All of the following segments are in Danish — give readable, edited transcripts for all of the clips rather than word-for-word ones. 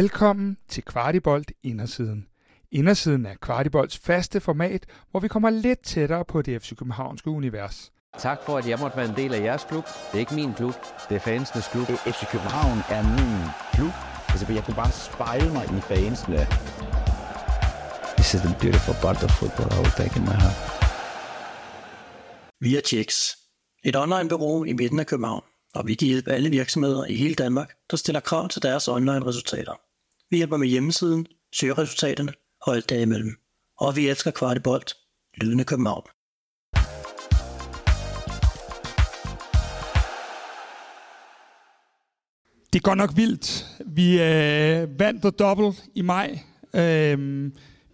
Velkommen til Kvart i bold Indersiden. Indersiden er Kvart i bolds faste format, hvor vi kommer lidt tættere på det FC Københavnske univers. Tak for, at jeg måtte være en del af jeres klub. Det er ikke min klub, det er fansenes klub. FC København er min klub. Altså, jeg kunne bare spejle mig i fansene. This is the beautiful part of football I will take in my heart. Vi er Tjeks, et online-bureau i midten af København, og vi kan hjælpe alle virksomheder i hele Danmark, der stiller krav til deres online-resultater. Vi hjælper med hjemmesiden, søgeresultaterne og alt derimellem. Og vi elsker Kvart i bold, lyden af København. Det går nok vildt. Vi vandt the double i maj.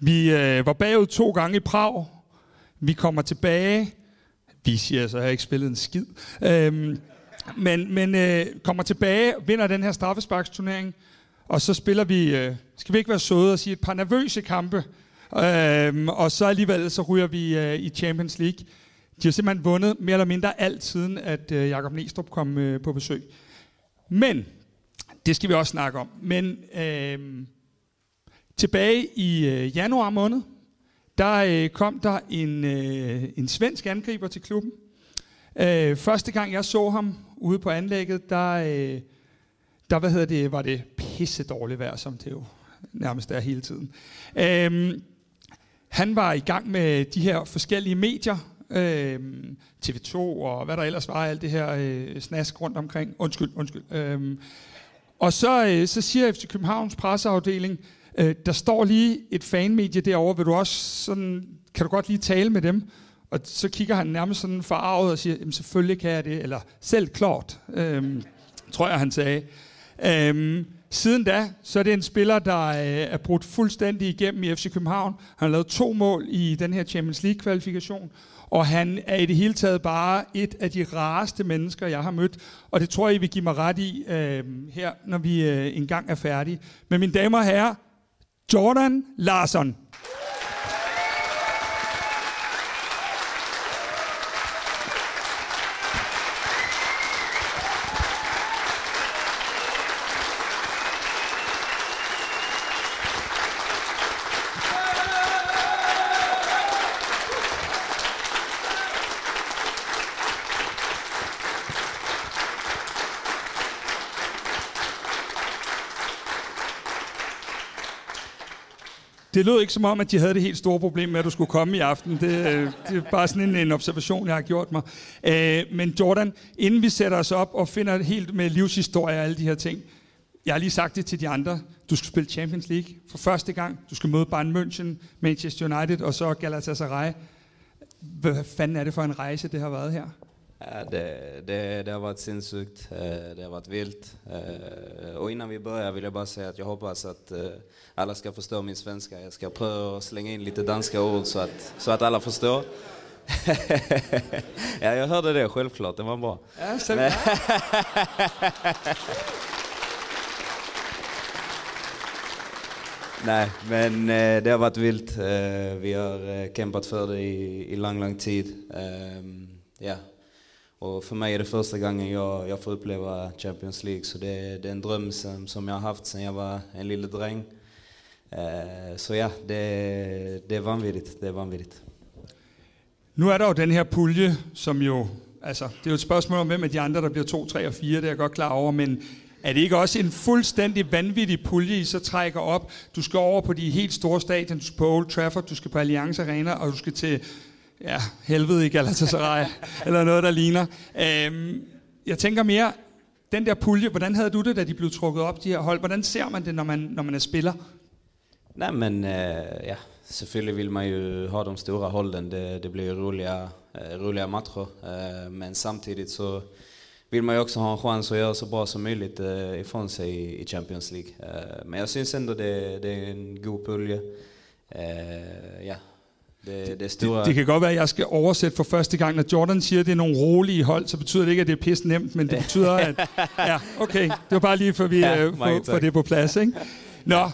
Vi var bagud 2 gange i Prag. Vi kommer tilbage. Vi siger så, jeg har ikke spillet en skid. Men kommer tilbage, vinder den her straffesparksturnering, og så spiller vi, skal vi ikke være søde og sige, et par nervøse kampe. Og så alligevel, så ryger vi i Champions League. De har simpelthen vundet mere eller mindre alt siden, at Jakob Neestrup kom på besøg. Men, det skal vi også snakke om, men tilbage i januar måned, der kom der en svensk angriber til klubben. Første gang jeg så ham ude på anlægget, der var det pisse dårligt vejr, som det jo nærmest er hele tiden. Han var i gang med de her forskellige medier, TV2 og hvad der ellers var, alt det her snask rundt omkring. Undskyld. Og så siger FC Københavns presseafdeling, der står lige et fanmedie derovre, vil du også sådan, kan du godt lige tale med dem? Og så kigger han nærmest sådan forarvet og siger, selvfølgelig kan jeg det, eller selv klart, tror jeg han sagde. Siden da, så er det en spiller, der er brudt fuldstændig igennem i FC København. Han har lavet 2 mål i den her Champions League-kvalifikation, og han er i det hele taget bare et af de rareste mennesker, jeg har mødt. Og det tror jeg, I vil give mig ret i her, når vi engang er færdige. Men mine damer og herrer, Jordan Larsson. Det lød ikke som om, at de havde det helt store problem med, at du skulle komme i aften. Det er bare sådan en observation, jeg har gjort mig. Men Jordan, inden vi sætter os op og finder helt med livshistorie og alle de her ting. Jeg har lige sagt det til de andre. Du skal spille Champions League for første gang. Du skal møde Bayern München, Manchester United og så Galatasaray. Hvad fanden er det for en rejse, det har været her? Ja, det har varit sindssygt. Det har varit vilt. Och innan vi börjar vill jag bara säga att jag hoppas att alla ska förstå min svenska. Jag ska pröva att slänga in lite danska ord så att alla förstår. Ja, jag hörde det självklart. Det var bra. Ja, självklart. Nej, men det har varit vilt. Vi har kämpat för det i lång tid. Ja. Och för mig är det första gången jag får uppleva Champions League, så det är en dröm som jag har haft sedan jag var en lille dräng. Så ja, det är vanvittigt, det är vanvittigt. Nu är det jo den här pulje, som jo, altså, det är jo et spørgsmål om hvem af de andre, der bliver 2, 3 og 4, det er jeg godt klar over, men er det ikke også en fuldstændig vanvittig pulje, I så trækker op? Du skal over på de helt store stadion, du skal på Old Trafford, du skal på Allianz Arena, og du skal til... Ja, helvede i Galatasaray, eller noget, der ligner. Jeg tænker mere, den der pulje, hvordan havde du det, da de blev trukket op, de her hold? Hvordan ser man det, når man er spiller? Nej, men ja, selvfølgelig vil man jo have de store holden, det bliver jo roligere matcher, men samtidigt så vil man jo også have en chance at gøre så bra som muligt ifrån sig i Champions League. Men jeg synes ändå, det er en god pulje. Ja. Det kan godt være, at jeg skal oversætte for første gang, når Jordan siger, at det er nogle rolige hold, så betyder det ikke, at det er pisse nemt, men det betyder, at... Ja, okay, det var bare lige for, at vi får det på plads, ikke? Nå,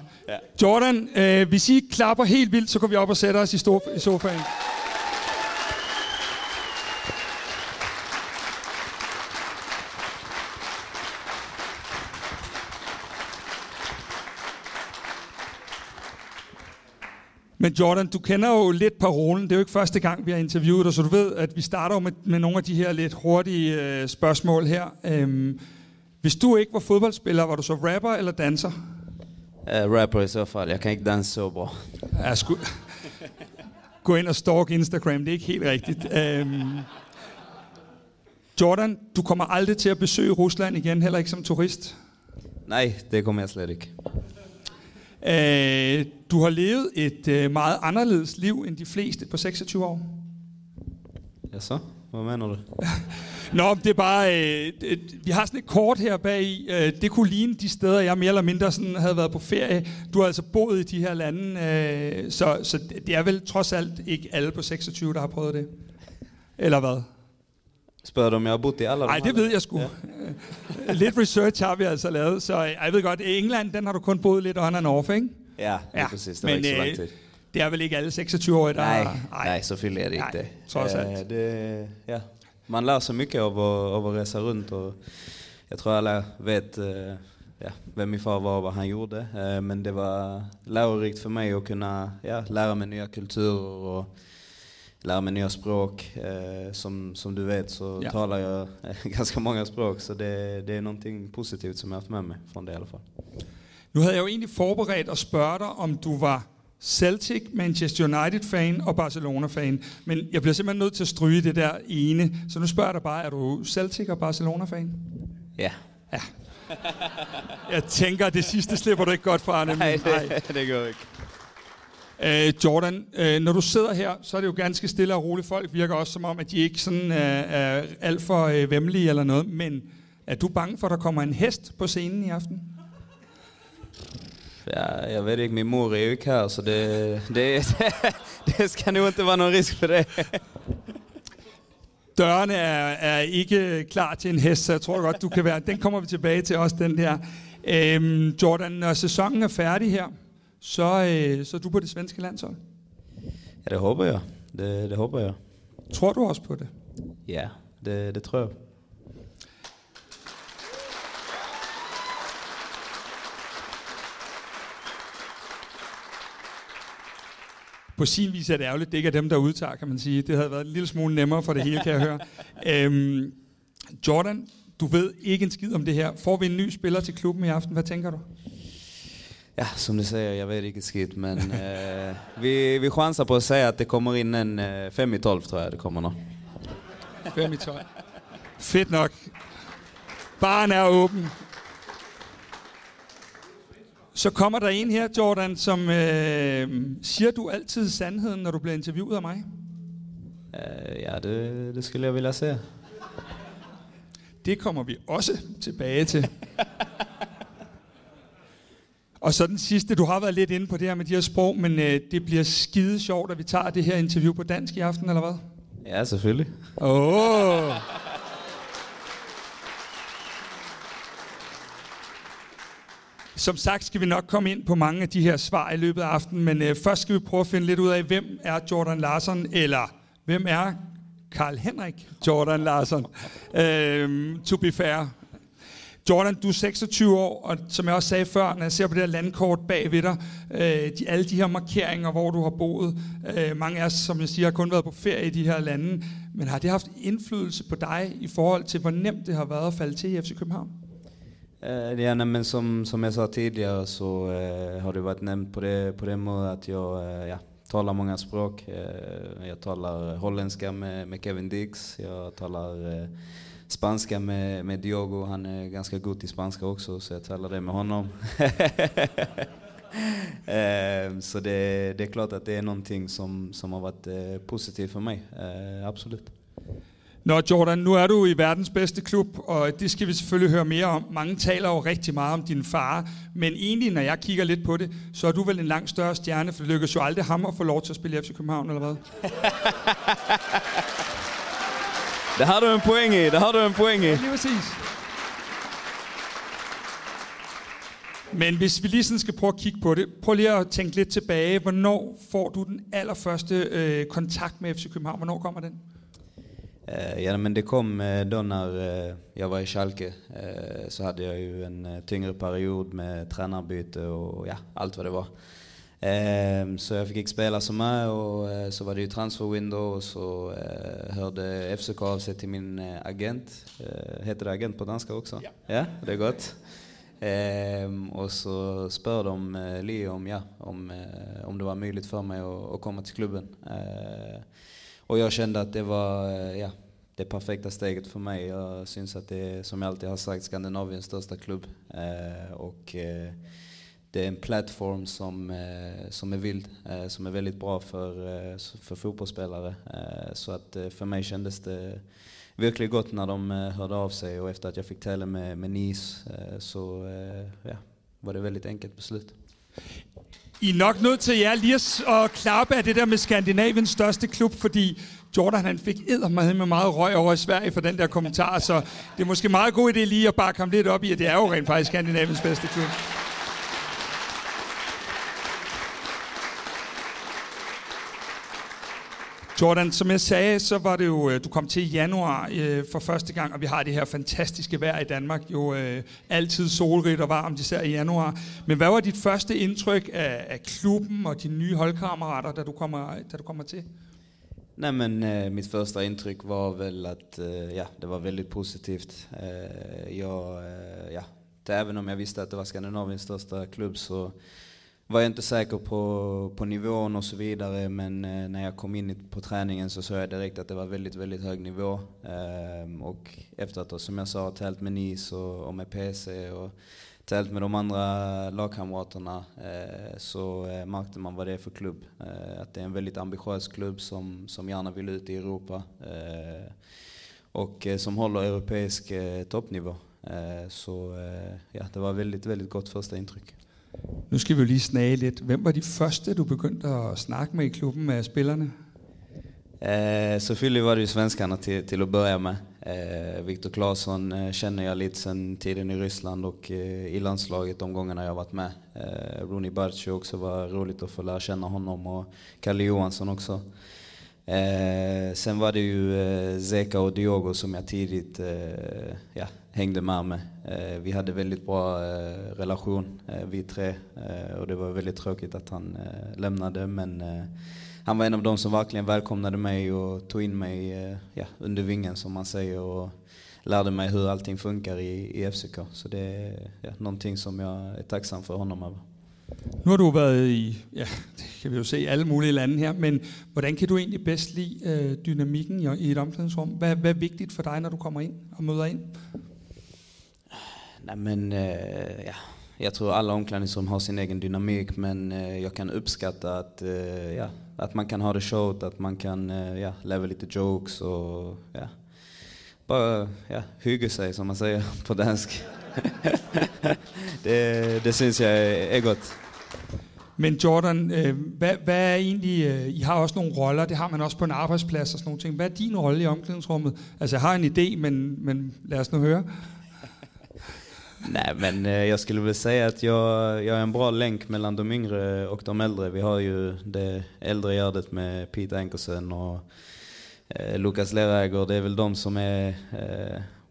Jordan, hvis I klapper helt vildt, så går vi op og sætter os i sofaen. Men Jordan, du kender jo lidt parolen. Det er jo ikke første gang, vi har interviewet dig, så du ved, at vi starter med nogle af de her lidt hurtige spørgsmål her. Hvis du ikke var fodboldspiller, var du så rapper eller danser? Rapper i så fald. Jeg kan ikke danse så bra. Jeg skulle gå ind og stalk Instagram. Det er ikke helt rigtigt. Jordan, du kommer aldrig til at besøge Rusland igen, heller ikke som turist? Nej, det kommer jeg slet ikke. Du har levet et meget anderledes liv end de fleste på 26 år. Ja så? Hvad mener du? Nå, det er bare... vi har sådan et kort her bagi. Det kunne ligne de steder, jeg mere eller mindre sådan havde været på ferie. Du har altså boet i de her lande, så det er vel trods alt ikke alle på 26, der har prøvet det. Eller hvad? Spørger du, om jeg har boet i alle? Nej, det ved jeg sgu. Ja. Lidt research har vi altså lavet, så jeg ved godt, England, den har du kun boet lidt on and off, ikke? Ja, ja, præcis. Det var ikke så lang tid. Det er vel ikke alle 26-årige, der... Nej, selvfølgelig er det ikke det. Trods alt. Det, ja. Man lærer så mycket over at rejse rundt, og jeg tror, alle ved, hvem min far var og hvad han gjorde. Men det var lærerigt for mig at kunne lære mig nye kulturer og lære mig nye språk. Som du ved, så taler jeg ganske mange språk, så det er noget positivt, som jeg har haft med mig fra det i alle fall. Nu havde jeg jo egentlig forberedt at spørge dig, om du var Celtic, Manchester United-fan og Barcelona-fan. Men jeg bliver simpelthen nødt til at stryge det der ene. Så nu spørger jeg dig bare, er du Celtic og Barcelona-fan? Ja. Ja. Jeg tænker, at det sidste slipper du ikke godt fra. Nej, det gør jeg ikke. Jordan, når du sidder her, så er det jo ganske stille og roligt. Folk virker også som om, at de ikke sådan, er alt for vemmelige eller noget. Men er du bange for, at der kommer en hest på scenen i aften? Ja, jeg ved ikke, min mor er jo ikke her, så det skal nu ikke være nogen risk for det. Dørene er ikke klar til en hest, så jeg tror godt, du kan være. Den kommer vi tilbage til også, den der. Jordan, når sæsonen er færdig her, så er du på det svenske landshold? Ja, det håber jeg. Det håber jeg. Tror du også på det? Ja, det tror jeg. På sin vis er det ærgerligt, det ikke er dem, der udtager, kan man sige. Det havde været en lille smule nemmere for det hele, kan jeg høre. Jordan, du ved ikke en skid om det her. Får vi en ny spiller til klubben i aften? Hvad tænker du? Ja, som du siger, jeg ved ikke en skid, men vi chancer på at sige, at det kommer inden 5:12, tror jeg, det kommer nu. 5:12. Fedt nok. Baren er åben. Så kommer der en her, Jordan, som siger du altid sandheden, når du bliver interviewet af mig? Ja, det skulle jeg ville se. Det kommer vi også tilbage til. Og så den sidste, du har været lidt inde på det her med de her sprog, men det bliver skide sjovt, at vi tager det her interview på dansk i aften, eller hvad? Ja, selvfølgelig. Åh! Som sagt skal vi nok komme ind på mange af de her svar i løbet af aftenen, men først skal vi prøve at finde lidt ud af, hvem er Jordan Larsson, eller hvem er Carl Henrik Jordan Larsson? To be fair. Jordan, du er 26 år, og som jeg også sagde før, når jeg ser på det her landkort bag ved dig, alle de her markeringer, hvor du har boet, mange af os, som jeg siger, har kun været på ferie i de her lande, men har det haft indflydelse på dig i forhold til, hvor nemt det har været at falde til i FC København? Ja, men som jeg sa tidigare så har det varit nämnt på det måde, at jeg talar många språk. Jag talar holländska med Kevin Dix. Jag talar spanska med Diogo. Han är ganska god i spanska också, så jag talar det med honom. Så det är klart att det är någonting som har varit positivt för mig. Absolut. Nå Jordan, nu er du i verdens bedste klub, og det skal vi selvfølgelig høre mere om. Mange taler jo rigtig meget om din far, men egentlig, når jeg kigger lidt på det, så er du vel en langt større stjerne, for det lykkes jo aldrig ham at få lov til at spille i FC København, eller hvad? Det har du en pointe. Lige præcis. Men hvis vi lige sådan skal prøve at kigge på det, prøv lige at tænke lidt tilbage. Hvornår får du den allerførste kontakt med FC København? Hvornår kommer den? Ja, men det kom då när jag var i Schalke, så hade jag ju en tyngre period med tränarbyte och allt vad det var. Så jag fick inte spela så mycket, och så var det ju transferwindow, och så hörde FCK av sig till min agent. Heter det agent på danska också? Ja, ja, det är gott. Och så spörde de Leo om det var möjligt för mig att komma till klubben. Och jag kände att det var det perfekta steget för mig. Jag syns att det är, som jag alltid har sagt, Skandinaviens största klubb. Och det är en plattform som är vild, som är väldigt bra för fotbollsspelare. Så att för mig kändes det verkligen gott när de hörde av sig, och efter att jag fick tävla med Nice, så var det väldigt enkelt beslut. I er nok nødt til jer lige at klappe af det der med Skandinaviens største klub, fordi Jordan han fik eddermad med meget røg over i Sverige for den der kommentar, så det er måske meget god idé lige at bakke ham lidt op i, at det er jo rent faktisk Skandinaviens bedste klub. Jordan, som jeg sagde, så var det jo, du kom til i januar for første gang, og vi har det her fantastiske vejr i Danmark, jo altid solrigt og varmt, især i januar. Men hvad var dit første indtryk af klubben og dine nye holdkammerater, da du kommer til? Nej, men mit første indtryk var vel, at det var veldig positivt. Även om jeg vidste, at det var Skandinaviens største klub, så var jag inte säker på nivån och så vidare, men när jag kom in på träningen så såg jag direkt att det var väldigt, väldigt hög nivå. Och efter att, som jag sa, tält med Nice och med PC och tält med de andra lagkamraterna, så märkte man vad det är för klubb. Att det är en väldigt ambitiös klubb som gärna vill ut i Europa och som håller europeisk toppnivå. Så det var väldigt, väldigt gott första intryck. Nu skal vi jo lige snage lidt. Hvem var de første, du begyndte at snakke med i klubben af spillerne? Selvfølgelig var det jo svenskerne til at börja med. Viktor Claesson kender jeg lidt siden tiden i Ryssland og i landslaget de gange, når jeg har været med. Rooney Barts også var roligt at få lære kende honom, og Calle Johansson også. Sen var det ju Zeca och Diogo som jag tidigt hängde med. Vi hade väldigt bra relation, vi tre, och det var väldigt tråkigt att han lämnade, men han var en av de som verkligen välkomnade mig och tog in mig under vingen, som man säger, och lärde mig hur allting funkar i FCK. Så det är någonting som jag är tacksam för honom över. Nu har du været i, det kan vi jo se, alle mulige lande her, men hvordan kan du egentlig bedst lide dynamikken i et omklædningsrum? Hvad er vigtigt for dig, når du kommer ind og møder ind? Jamen, jeg tror alle omklædningsrum har sin egen dynamik, men jeg kan uppskatte at man kan have det sjovt, at man kan lave lidt jokes og bare hygge sig, som man siger på dansk. Det synes jeg er godt. Men Jordan, hvad er egentlig, I har også nogle roller, det har man også på en arbejdsplads og sådan nogle ting. Hvad er din rolle i omklædningsrummet? Altså, jeg har en idé, men lad os nu høre. Nej, men jag skulle väl säga att jag är en bra länk mellan de yngre och de äldre. Vi har ju det äldre gärdet med Peter Ankersen och Lukas Lerager. Det är väl de som är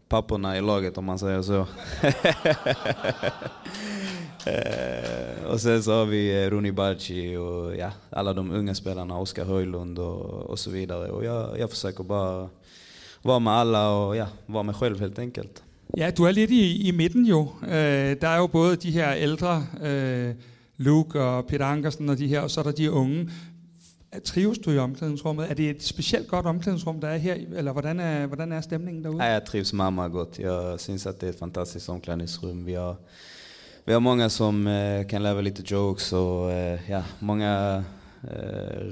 papporna i laget, om man säger så. Och sen så har vi Ronny Baci och alla de unga spelarna, Oskar Höjlund och så vidare. Och jag försöker bara vara med alla och vara mig själv helt enkelt. Ja, du er lidt i midten jo. Der er jo både de her ældre, Luke og Peter Ankersen og de her, og så er der de unge. Trives du i omklædningsrummet? Er det et specielt godt omklædningsrum, der er her, eller hvordan er stemningen derude? Ja, jeg trives meget, meget godt. Jeg synes, at det er et fantastisk omklædningsrum. Vi har mange, som kan lave lidt jokes, og mange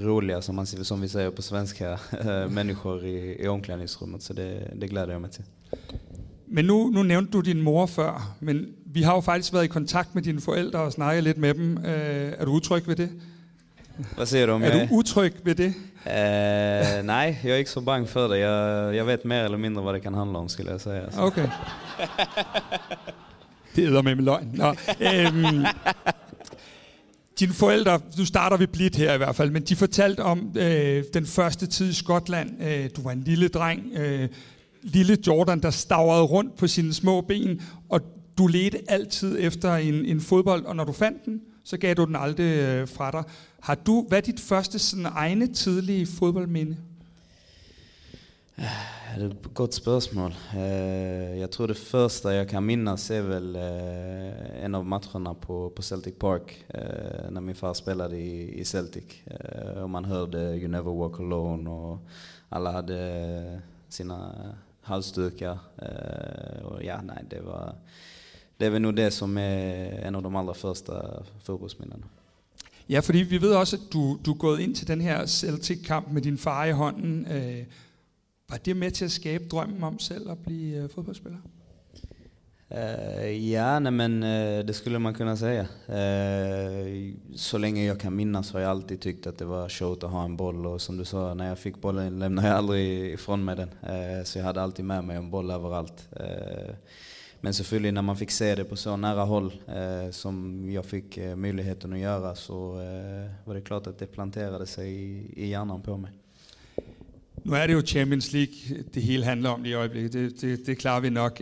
roliga, som vi siger på svensk her, mennesker i omklædningsrummet, så det glæder jeg mig til. Men nu nævnte du din mor før, men vi har jo faktisk været i kontakt med dine forældre og snakket lidt med dem. Er du utryg ved det? Hvad siger du om mig? Er du utryg ved det? Nej, jeg er ikke så bange for det. Jeg ved mere eller mindre, hvad det kan handle om, skulle jeg sige. Altså. Okay. Det hedder med løgn. Nå, dine forældre, nu starter vi blidt her i hvert fald, men de fortalte om den første tid i Skotland. Du var en lille dreng. Lille Jordan, der stavrede rundt på sine små ben, og du ledte altid efter en fodbold, og når du fandt den, så gav du den aldrig fra dig. Hvad er dit første sådan, egne tidlige fodboldminde? Det er et godt spørgsmål. Jeg tror det første jeg kan minnas er vel en af matcherne på Celtic Park, når min far spillede i Celtic. Og man hørte You Never Walk Alone, og alle havde sina halsduker. Og ja, nej, det var nu det som er en af de allra første fodbollsminnena. Ja, fordi vi ved også, at du er gået ind til den her Celtic-kamp med din far i hånden. Var det med til at skabe drømmen om selv at blive fodboldspiller? Ja, men det skulle man kunna säga. Så länge jag kan minnas har jag alltid tyckt att det var sjovt att ha en boll. Och som du sa, när jag fick bollen lämnade jag aldrig ifrån mig den. Så jag hade alltid med mig en boll överallt. Men selvfølgelig, når man fik se det på så nære hold, som jeg fik muligheden at gøre, så var det klart, at det planterede sig i hjernen på mig. Nu er det jo Champions League, det hele handler om det i øjeblikket, det klarer vi nok.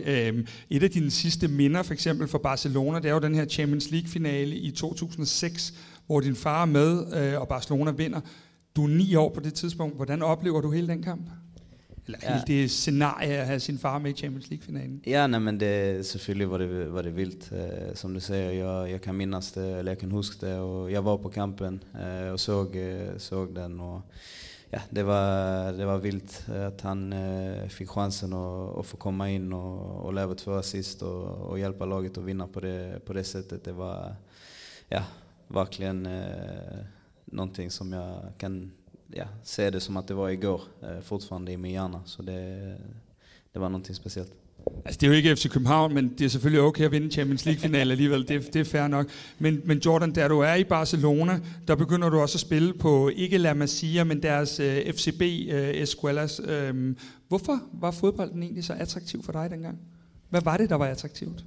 Et af dine sidste minder, for eksempel for Barcelona, det er jo den her Champions League-finale i 2006, hvor din far er med, og Barcelona vinder. Du er 9 år på det tidspunkt. Hvordan oplever du hele den kamp? Eller hele det scenarie at have sin far med i Champions League-finalen? Ja, nej, men det, selvfølgelig var det vildt. Som du siger, jeg kan mindes det, eller jeg kan huske det. Og jeg var på kampen og så den. Og ja, det var vildt, at han fik chancen at få komme ind og lave 2 assist og hjælpe laget at vinde på det sættet. Det var ja, virkelig noget, som jeg kan... Ja, se det som at det var i går, fortfarande i min hjerne, så det var noget specielt. Altså det er jo ikke FC København, men det er selvfølgelig okay at vinde Champions League-finalen alligevel, det er fair nok. Men Jordan, der du er i Barcelona, der begynder du også at spille på ikke La Masia, men deres FCB Escuelas. Hvorfor var fodbolden egentlig så attraktiv for dig dengang? Hvad var det, der var attraktivt?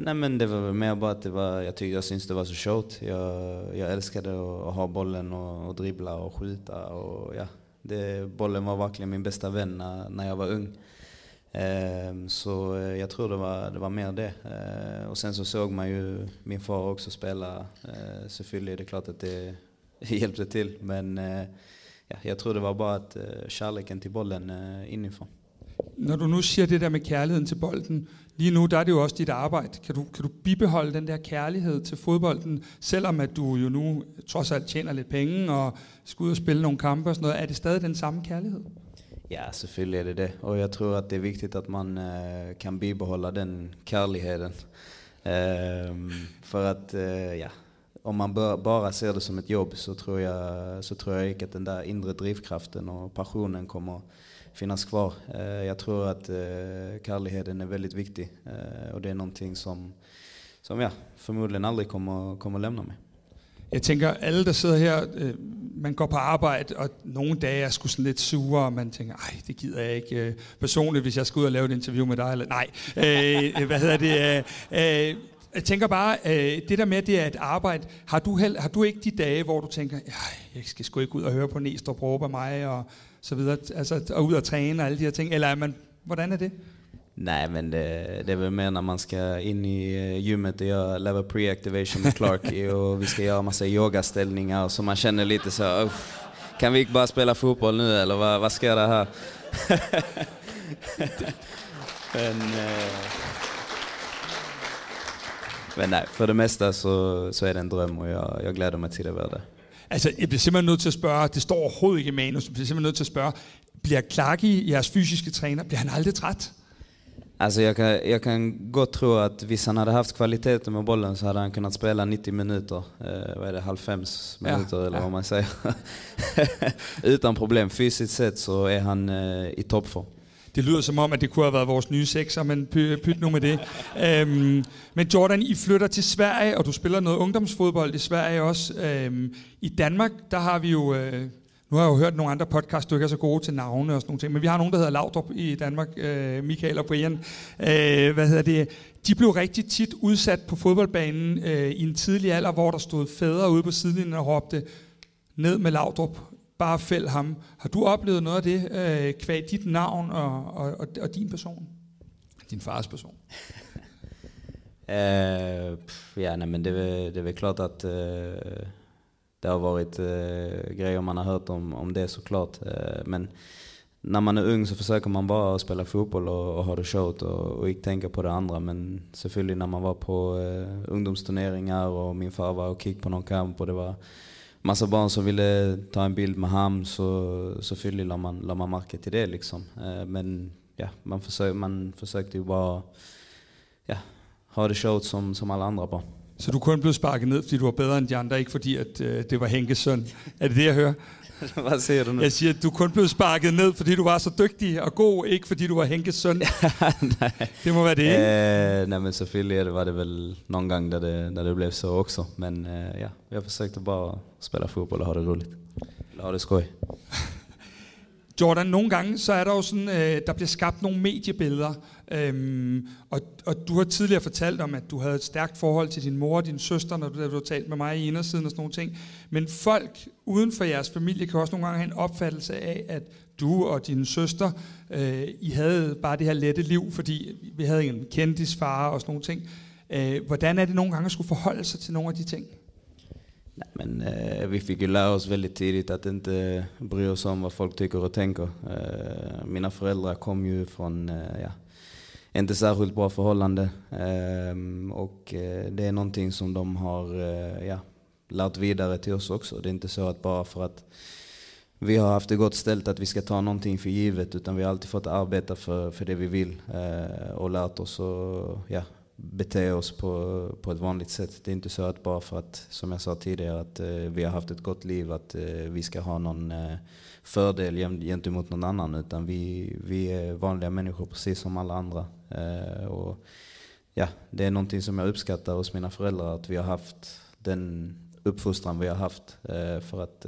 Nej, men det var mere bare, at det var, jeg synes, det var så sjovt. Jeg elskede at have bollen og drible og skjuta. Og ja, bollen var virkelig min bedste ven, når jeg var ung. Så jeg tror, det var mere det. Og sen så man jo min far også spille. Selvfølgelig er det klart, at det hjælpte til. Men ja, jeg tror, det var bare, at kærligheden til bollen indenfor. Når du nu siger det der med kærligheden til bolden, lige nu der er det jo også dit arbejde. Kan du bibeholde den der kærlighed til fodbolden, selvom at du jo nu trods alt tjener lidt penge og skal ud og spille nogle kampe og sådan noget? Er det stadig den samme kærlighed? Ja, selvfølgelig er det det. Og jeg tror, at det er vigtigt, at man kan bibeholde den kærligheden. For at, ja, om man bare ser det som et jobb, så tror jeg ikke, at den der indre drivkraften og passionen kommer finnas kvar. Jag tror att kärleken är väldigt viktig och det är någonting som jag förmodligen aldrig kommer lämna mig. Jag tänker alla där sitter här, man går på arbete och någon dag är skulle så lite sur och man tänker, nej, det gider jag inte personligt, hvis jag ska ut och lave ett intervju med dig eller nej. Vad heter det? Jeg tænker bare, det der med, at det er et arbejde, har du ikke de dage, hvor du tænker, jeg skal sgu ikke ud og høre på Neestrup råbe af mig, og så videre, altså, og ud og træne og alle de her ting, eller hvordan er det? Nej, men det er vel mere, når man skal ind i gymmet, og jeg laver pre-activation med Clark, og vi skal gøre masser af yogastillinger, så man kender lidt så, kan vi ikke bare spille fodbold nu, eller hvad sker der her? Men... Men nej, for det meste så er det en drøm, og jeg glæder mig til at være der. Altså, jeg bliver simpelthen nødt til at spørge, det står overhovedet ikke i manus, jeg bliver simpelthen nødt til at spørge, bliver Clarky, jeres fysiske træner, bliver han aldrig træt? Altså, jeg kan godt tro, at hvis han havde haft kvalitet med bolden, så havde han kunnet spille 90 minutter. Hvad er det, 90 minutter, eller hvad man siger. Uden problem. Fysisk set, så er han i topform. Det lyder som om, at det kunne have været vores nye sekser, men pyt nu med det. Men Jordan, I flytter til Sverige, og du spiller noget ungdomsfodbold i Sverige også. I Danmark, der har vi jo... Nu har jeg jo hørt nogle andre podcasts, du ikke er så gode til navne og sådan nogle ting, men vi har nogen, der hedder Laudrup i Danmark, Michael og Brian. De blev rigtig tit udsat på fodboldbanen i en tidlig alder, hvor der stod fædre ude på sidelinjen og råbte, ned med Laudrup. Bare fæld ham. Har du oplevet noget af det, qua dit navn og din person? Din fars person? Ja, nej, men det är väl klart att det har varit grejer man har hört om det såklart. Men när man är ung så försöker man bara spela fotboll och ha det showt och inte tänka på det andra. Men självklart när man var på ungdomsturneringar och min far var och kick på någon kamp och det var massa barn som ville ta en bild med ham, så självklart la man märke till det liksom. Men ja, man försökte ju bara ja, har det sjovt som alle andre på. Så du kun blev sparket ned, fordi du var bedre end de andre, ikke fordi at det var Henkes søn. Er det det, jeg hører? Hvad siger du nu? Jeg siger, at du kun blev sparket ned, fordi du var så dygtig og god, ikke fordi du var Henkes søn. Det må være det, ikke? Nej, men selvfølgelig det var det vel nogle gange, da det blev så også. Men ja, jeg forsøgte bare at spille fodbold og have det roligt. Eller have det skøj. Jordan, nogle gange så er der jo sådan, der bliver skabt nogle mediebilleder, og du har tidligere fortalt om, at du havde et stærkt forhold til din mor og din søster, når du har talt med mig i Indersiden og sådan nogle ting. Men folk uden for jeres familie kan også nogle gange have en opfattelse af, at du og din søster, I havde bare det her lette liv, fordi vi havde en kendisfar og sådan nogle ting. Hvordan er det nogle gange at skulle forholde sig til nogle af de ting? Nej, men vi fick ju lära oss väldigt tidigt att inte bry oss om vad folk tycker och tänker. Mina föräldrar kom ju från inte särskilt bra förhållande. Och det är någonting som de har lärt vidare till oss också. Det är inte så att bara för att vi har haft det gott ställt att vi ska ta någonting för givet. Utan vi har alltid fått arbeta för det vi vill. Och lärt oss att bete oss på ett vanligt sätt. Det är inte så att bara för att, som jag sa tidigare, att vi har haft ett gott liv, att vi ska ha någon fördel gentemot någon annan, utan vi är vanliga människor precis som alla andra. Och ja, det är någonting som jag uppskattar hos mina föräldrar, att vi har haft den uppfostran vi har haft, för att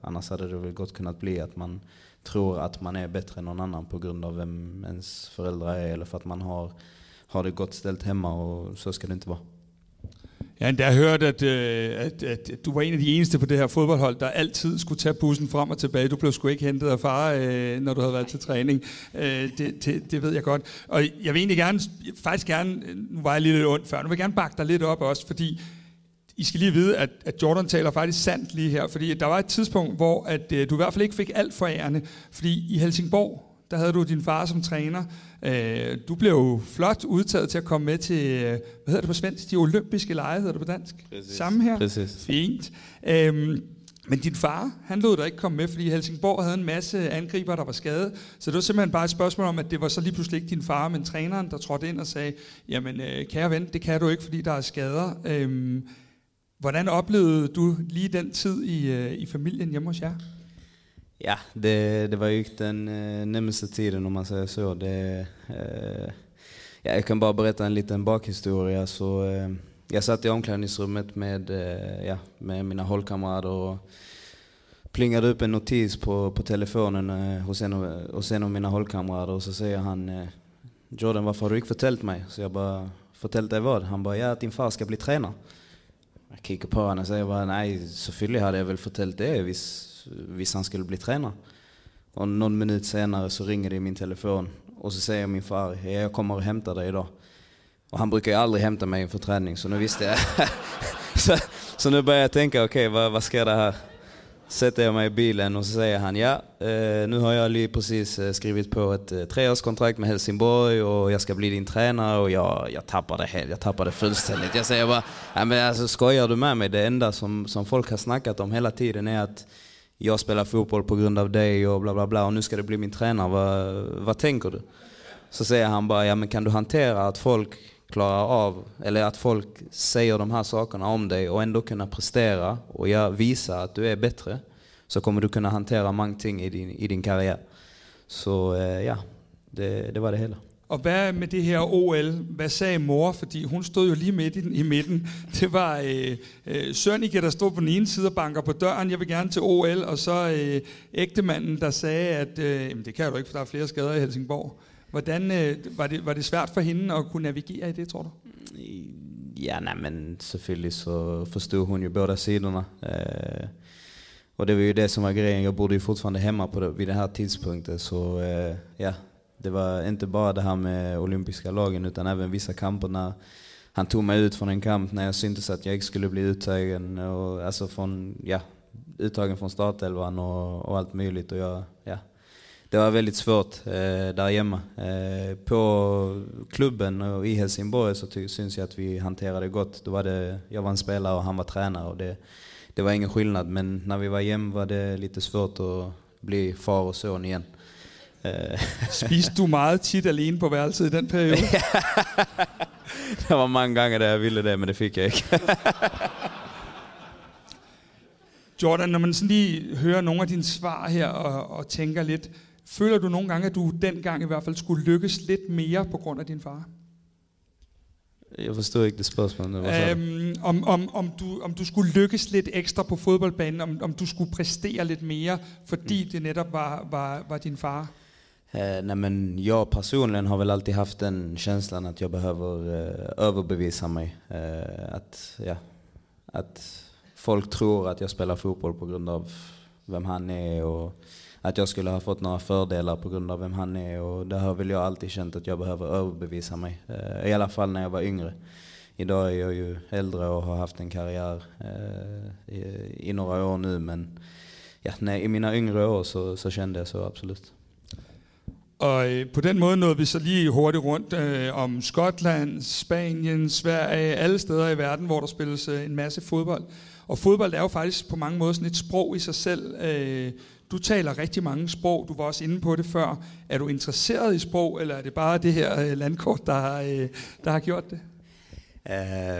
annars hade det väl gott kunnat bli att man tror att man är bättre än någon annan på grund av vem ens föräldrar är, eller för att man har det godt stelt hjemme, og så skal det ikke være. Ja, endda jeg hørte, at du var en af de eneste på det her fodboldhold, der altid skulle tage bussen frem og tilbage. Du blev sgu ikke hentet af far, når du havde været til træning. Det ved jeg godt. Og jeg vil egentlig gerne, nu var jeg lidt ondt før, nu vil jeg gerne bakke dig lidt op også, fordi I skal lige vide, at Jordan taler faktisk sandt lige her, fordi der var et tidspunkt, hvor at, du i hvert fald ikke fik alt for ærende, fordi i Helsingborg, der havde du din far som træner. Du blev jo flot udtaget til at komme med til, hvad hedder det på svensk? De olympiske lege, hedder det på dansk? Præcis. Samme her? Præcis. Fint. Men din far, han lod dig ikke komme med, fordi Helsingborg havde en masse angriber, der var skadet. Så det var simpelthen bare et spørgsmål om, at det var så lige pludselig ikke din far, men træneren, der trådte ind og sagde, jamen kære ven, det kan du ikke, fordi der er skader. Hvordan oplevede du lige den tid i familien hjemme hos jer? Ja, det var ju inte den närmaste tiden om man säger så. Jag kan bara berätta en liten bakhistoria. Så, jag satt i omklädningsrummet med mina hållkamrater och plingade upp en notis på telefonen hos en av mina hållkamrater. Och så säger han, Jordan, varför har du inte förtällt mig? Så jag bara, förtällt dig vad? Han bara, ja, att din far ska bli tränare. Jag kikar på honom och säger bara, nej, så fyllig hade jag väl förtällt det, visst han skulle bli tränare. Och någon minut senare så ringer det i min telefon och så säger min far, jag kommer och hämtar dig idag. Och han brukar ju aldrig hämta mig inför träning, så nu visste jag. så nu börjar jag tänka, okej, vad ska jag det här? Sätter jag mig i bilen och så säger han, nu har jag lige precis skrivit på ett 3-årskontrakt med Helsingborg och jag ska bli din tränare, och jag tappar det helt. Jag tappar det fullständigt. Jag säger bara, nej, men alltså, skojar du med mig? Det enda som folk har snackat om hela tiden är att jag spelar fotboll på grund av dig och bla bla bla, och nu ska det bli min tränare. Vad tänker du? Så säger han bara, ja men kan du hantera att folk klarar av, eller att folk säger de här sakerna om dig och ändå kunna prestera och visa att du är bättre, så kommer du kunna hantera många ting i din karriär. Så det var det hela. Og hvad med det her OL? Hvad sagde mor? Fordi hun stod jo lige midt i midten. Det var Sønnike, der stod på den ene side og banker på døren, jeg vil gerne til OL, og så ægtemanden, der sagde, at det kan du ikke, for der er flere skader i Helsingborg. Hvordan var det svært for hende at kunne navigere i det, tror du? Ja, nej, men selvfølgelig så forstod hun jo både siderne. Og det var jo det, som var grejen. Jeg boede jo fortfarande hjemme vid det her tidspunktet, så det var inte bara det här med olympiska lagen, utan även vissa kamper när han tog mig ut från en kamp när jag syntes att jag skulle bli uttagen, och alltså från, ja, uttagen från startelvan och allt möjligt, och jag, ja, det var väldigt svårt där hemma. På klubben och i Helsingborg så syns jag att vi hanterade gott. Då var det, jag var en spelare och han var tränare, och det var ingen skillnad, men när vi var hemma var det lite svårt att bli far och son igen. Spiste du meget tit alene på værelset i den periode? Der var mange gange, da jeg ville det, men det fik jeg ikke. Jordan, når man sådan lige hører nogle af dine svar her og tænker lidt, føler du nogle gange, at du dengang i hvert fald skulle lykkes lidt mere på grund af din far? Jeg forstod ikke det spørgsmål. Om du skulle lykkes lidt ekstra på fodboldbanen, om du skulle præstere lidt mere, fordi det netop var din far? Nej, men jag personligen har väl alltid haft den känslan att jag behöver överbevisa mig, att folk tror att jag spelar fotboll på grund av vem han är, och att jag skulle ha fått några fördelar på grund av vem han är, och där har väl jag alltid känt att jag behöver överbevisa mig, i alla fall när jag var yngre. Idag är jag ju äldre och har haft en karriär i några år nu, men ja, i mina yngre år så kände jeg så absolut. Og på den måde nåede vi så lige hurtigt rundt om Skotland, Spanien, Sverige, alle steder i verden, hvor der spilles en masse fodbold. Og fodbold er jo faktisk på mange måder sådan et sprog i sig selv. Du taler rigtig mange sprog, du var også inde på det før. Er du interesseret i sprog, eller er det bare det her landkort, der har gjort det?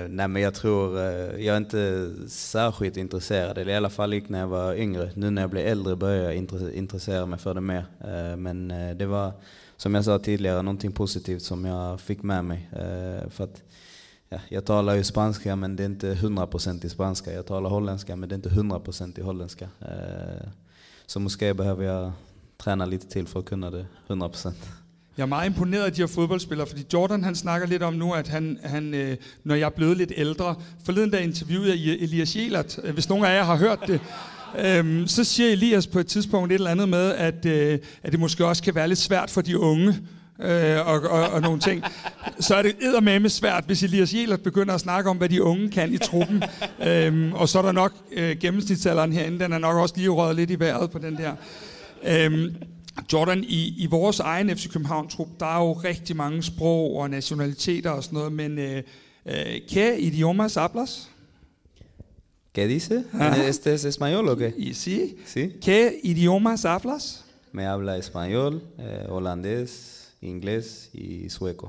Nej, men jeg tror, jeg er ikke særligt interesseret, eller i alla fall ikke, når jeg var yngre. Nu når jeg blev ældre, började jeg interessere mig for det mere. Men det var, som jeg sa tidligere, noget positivt, som jeg fik med mig. For at, ja, jeg taler jo spanska, men det er ikke 100% i spanska. Jeg taler hollandska, men det er ikke 100% i hollandska. Så måske behøver jeg træne lidt til for at kunne det 100%. Jeg er meget imponeret af de her fodboldspillere, fordi Jordan, han snakker lidt om nu, at han når jeg er blevet lidt ældre, forleden dag interviewede jeg Elias Jelert, hvis nogen af jer har hørt det, så siger Elias på et tidspunkt et eller andet med, at det måske også kan være lidt svært for de unge, og nogle ting. Så er det eddermame svært, hvis Elias Jelert begynder at snakke om, hvad de unge kan i truppen. Og så er der nok gennemsnitsalderen herinde, den er nok også lige røget lidt i vejret på den der. Jordan, i vores egen FC København-trup, der er jo rigtig mange sprog og nationaliteter og sådan noget, men ¿qué idiomas hablas? ¿Qué dice? ¿Este es español o qué? Sí. ¿Qué idiomas hablas? Me habla español, holandés, inglés y sueco.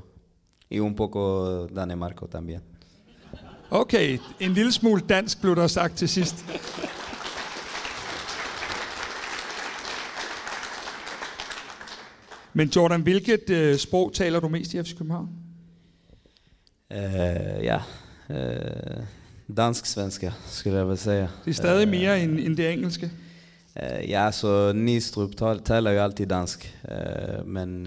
Y un poco danemarco también. Okay, en lille smule dansk blev der sagt til sidst. Men Jordan, hvilket sprog taler du mest i FC København? Dansk-svenska, skulle jeg vel sige. Det er stadig mere end det engelske? Ja, så Neestrup taler jo altid dansk, men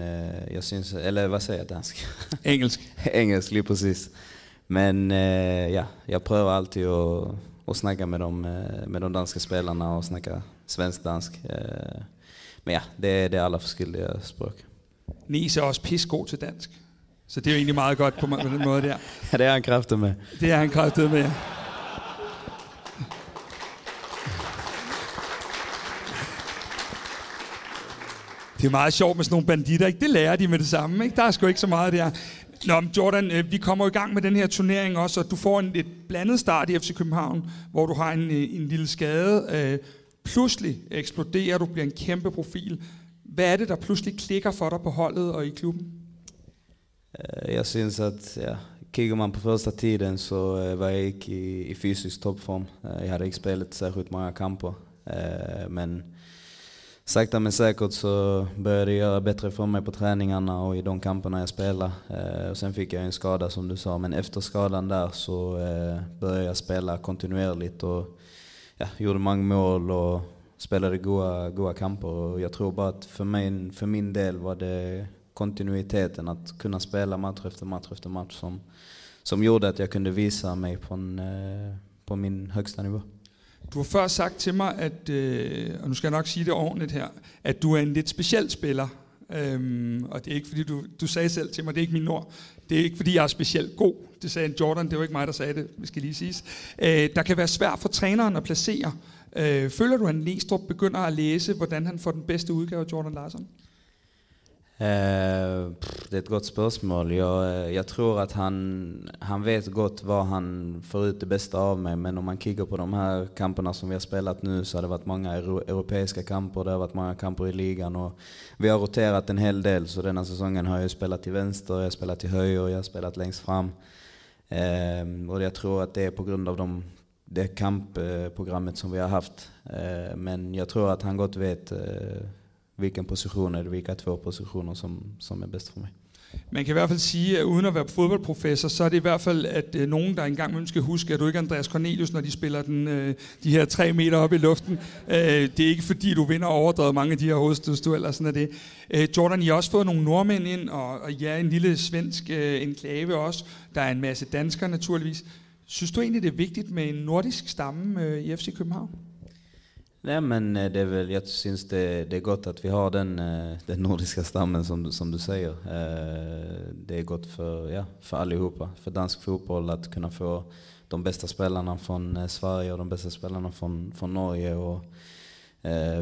jeg synes... Eller hvad siger jeg dansk? Engelsk. Engelsk, lige præcis. Men ja, jeg prøver altid at snakke med de danske spillerne og snakke svensk-dansk. Men ja, det er alle forskellige sprog. Nies er også pissegod til dansk. Så det er jo egentlig meget godt på den måde der. Ja, det er han kræftet med. Det er han kræftet med, ja. Det er meget sjovt med sådan nogle banditter, ikke? Det lærer de med det samme, ikke? Der er sgu ikke så meget der. Nå, Jordan, vi kommer i gang med den her turnering også, og du får en lidt blandet start i FC København, hvor du har en lille skade. Pludselig eksploderer du, bliver en kæmpe profil. Hvad er det, der pludselig klikker for dig på holdet og i klubben? Jeg synes, at ja, kigger man på første tiden, så var jeg ikke i fysisk topform. Jeg havde ikke spillet særligt mange kamper. Men sakta men sikkert så började jeg gøre bedre for mig på træningerne og i de kamperne, jeg spiller. Og sen fik jeg en skade, som du sa. Men efter skadan der, så började jeg spille kontinuerligt og ja, gjorde mange mål och spelade goda kamper, och jag tror bara att för min del var det kontinuiteten att kunna spela match efter match efter match som gjorde att jag kunde visa mig på min högsta nivå. Du har før sagt til mig, at og nu skal jeg nok sige det ordentligt her, at du er en lidt speciel spiller. Og det er ikke fordi du sagde selv til mig, det er ikke min ord. Det er ikke fordi jeg er specielt god. det sagde Jordan, det var ikke mig, der sagde det, vi skal lige siges, der kan være svært for træneren at placere. Føler du, at Neestrup begynder at læse, hvordan han får den bedste udgave af Jordan Larsson? Det er et godt spørgsmål. Jeg tror, at han vet godt, hvad han får ut det bedste af mig. Men om man kigger på de her kampene, som vi har spelat nu, så har det været mange europæiske kamper, det har været mange kamper i ligan, og vi har roterat en hel del. Så denne säsongen har jag spelat till vänster, jag har spelat till höger, jag har spelat längst fram. Och jag tror att det är på grund av det kampprogrammet som vi har haft. Men jag tror att han godt vet hvilken position eller hvilke två positioner, som er bedst for mig. Man kan i hvert fald sige, at uden at være fodboldprofessor, så er det i hvert fald, at nogen, der engang ønsker at huske, at du ikke er Andreas Cornelius, når de spiller de her 3 meter op i luften. Det er ikke fordi, du vinder overdrevet mange af de her hovedstødsdueller, sådan er det. Jordan, I har også fået nogle nordmænd ind, og ja, en lille svensk enklave også. Der er en masse danskere naturligvis. Synes du egentlig, det er vigtigt med en nordisk stamme i FC København? Nej, men det är väl, jag syns det är gott att vi har den nordiska stammen som du säger. Det är gott för allihopa, för dansk fotboll att kunna få de bästa spelarna från Sverige och de bästa spelarna från Norge, och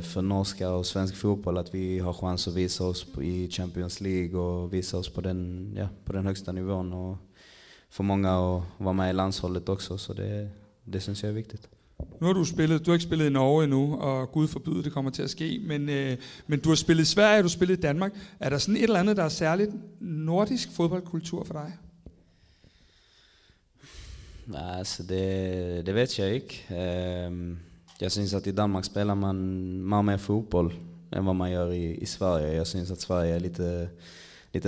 för norska och svensk fotboll att vi har chans att visa oss i Champions League och visa oss på den högsta nivån, och för många att vara med i landslaget också, så det syns jag är viktigt. Nu har du har ikke spillet i Norge endnu, og Gud forbyde, det kommer til at ske, men du har spillet i Sverige, du har spillet i Danmark. Er der sådan et eller andet, der er særligt nordisk fodboldkultur for dig? Nej, altså det ved jeg ikke. Jeg synes, at i Danmark spiller man meget mere fodbold, end hvad man gør i Sverige. Jeg synes, at Sverige er lite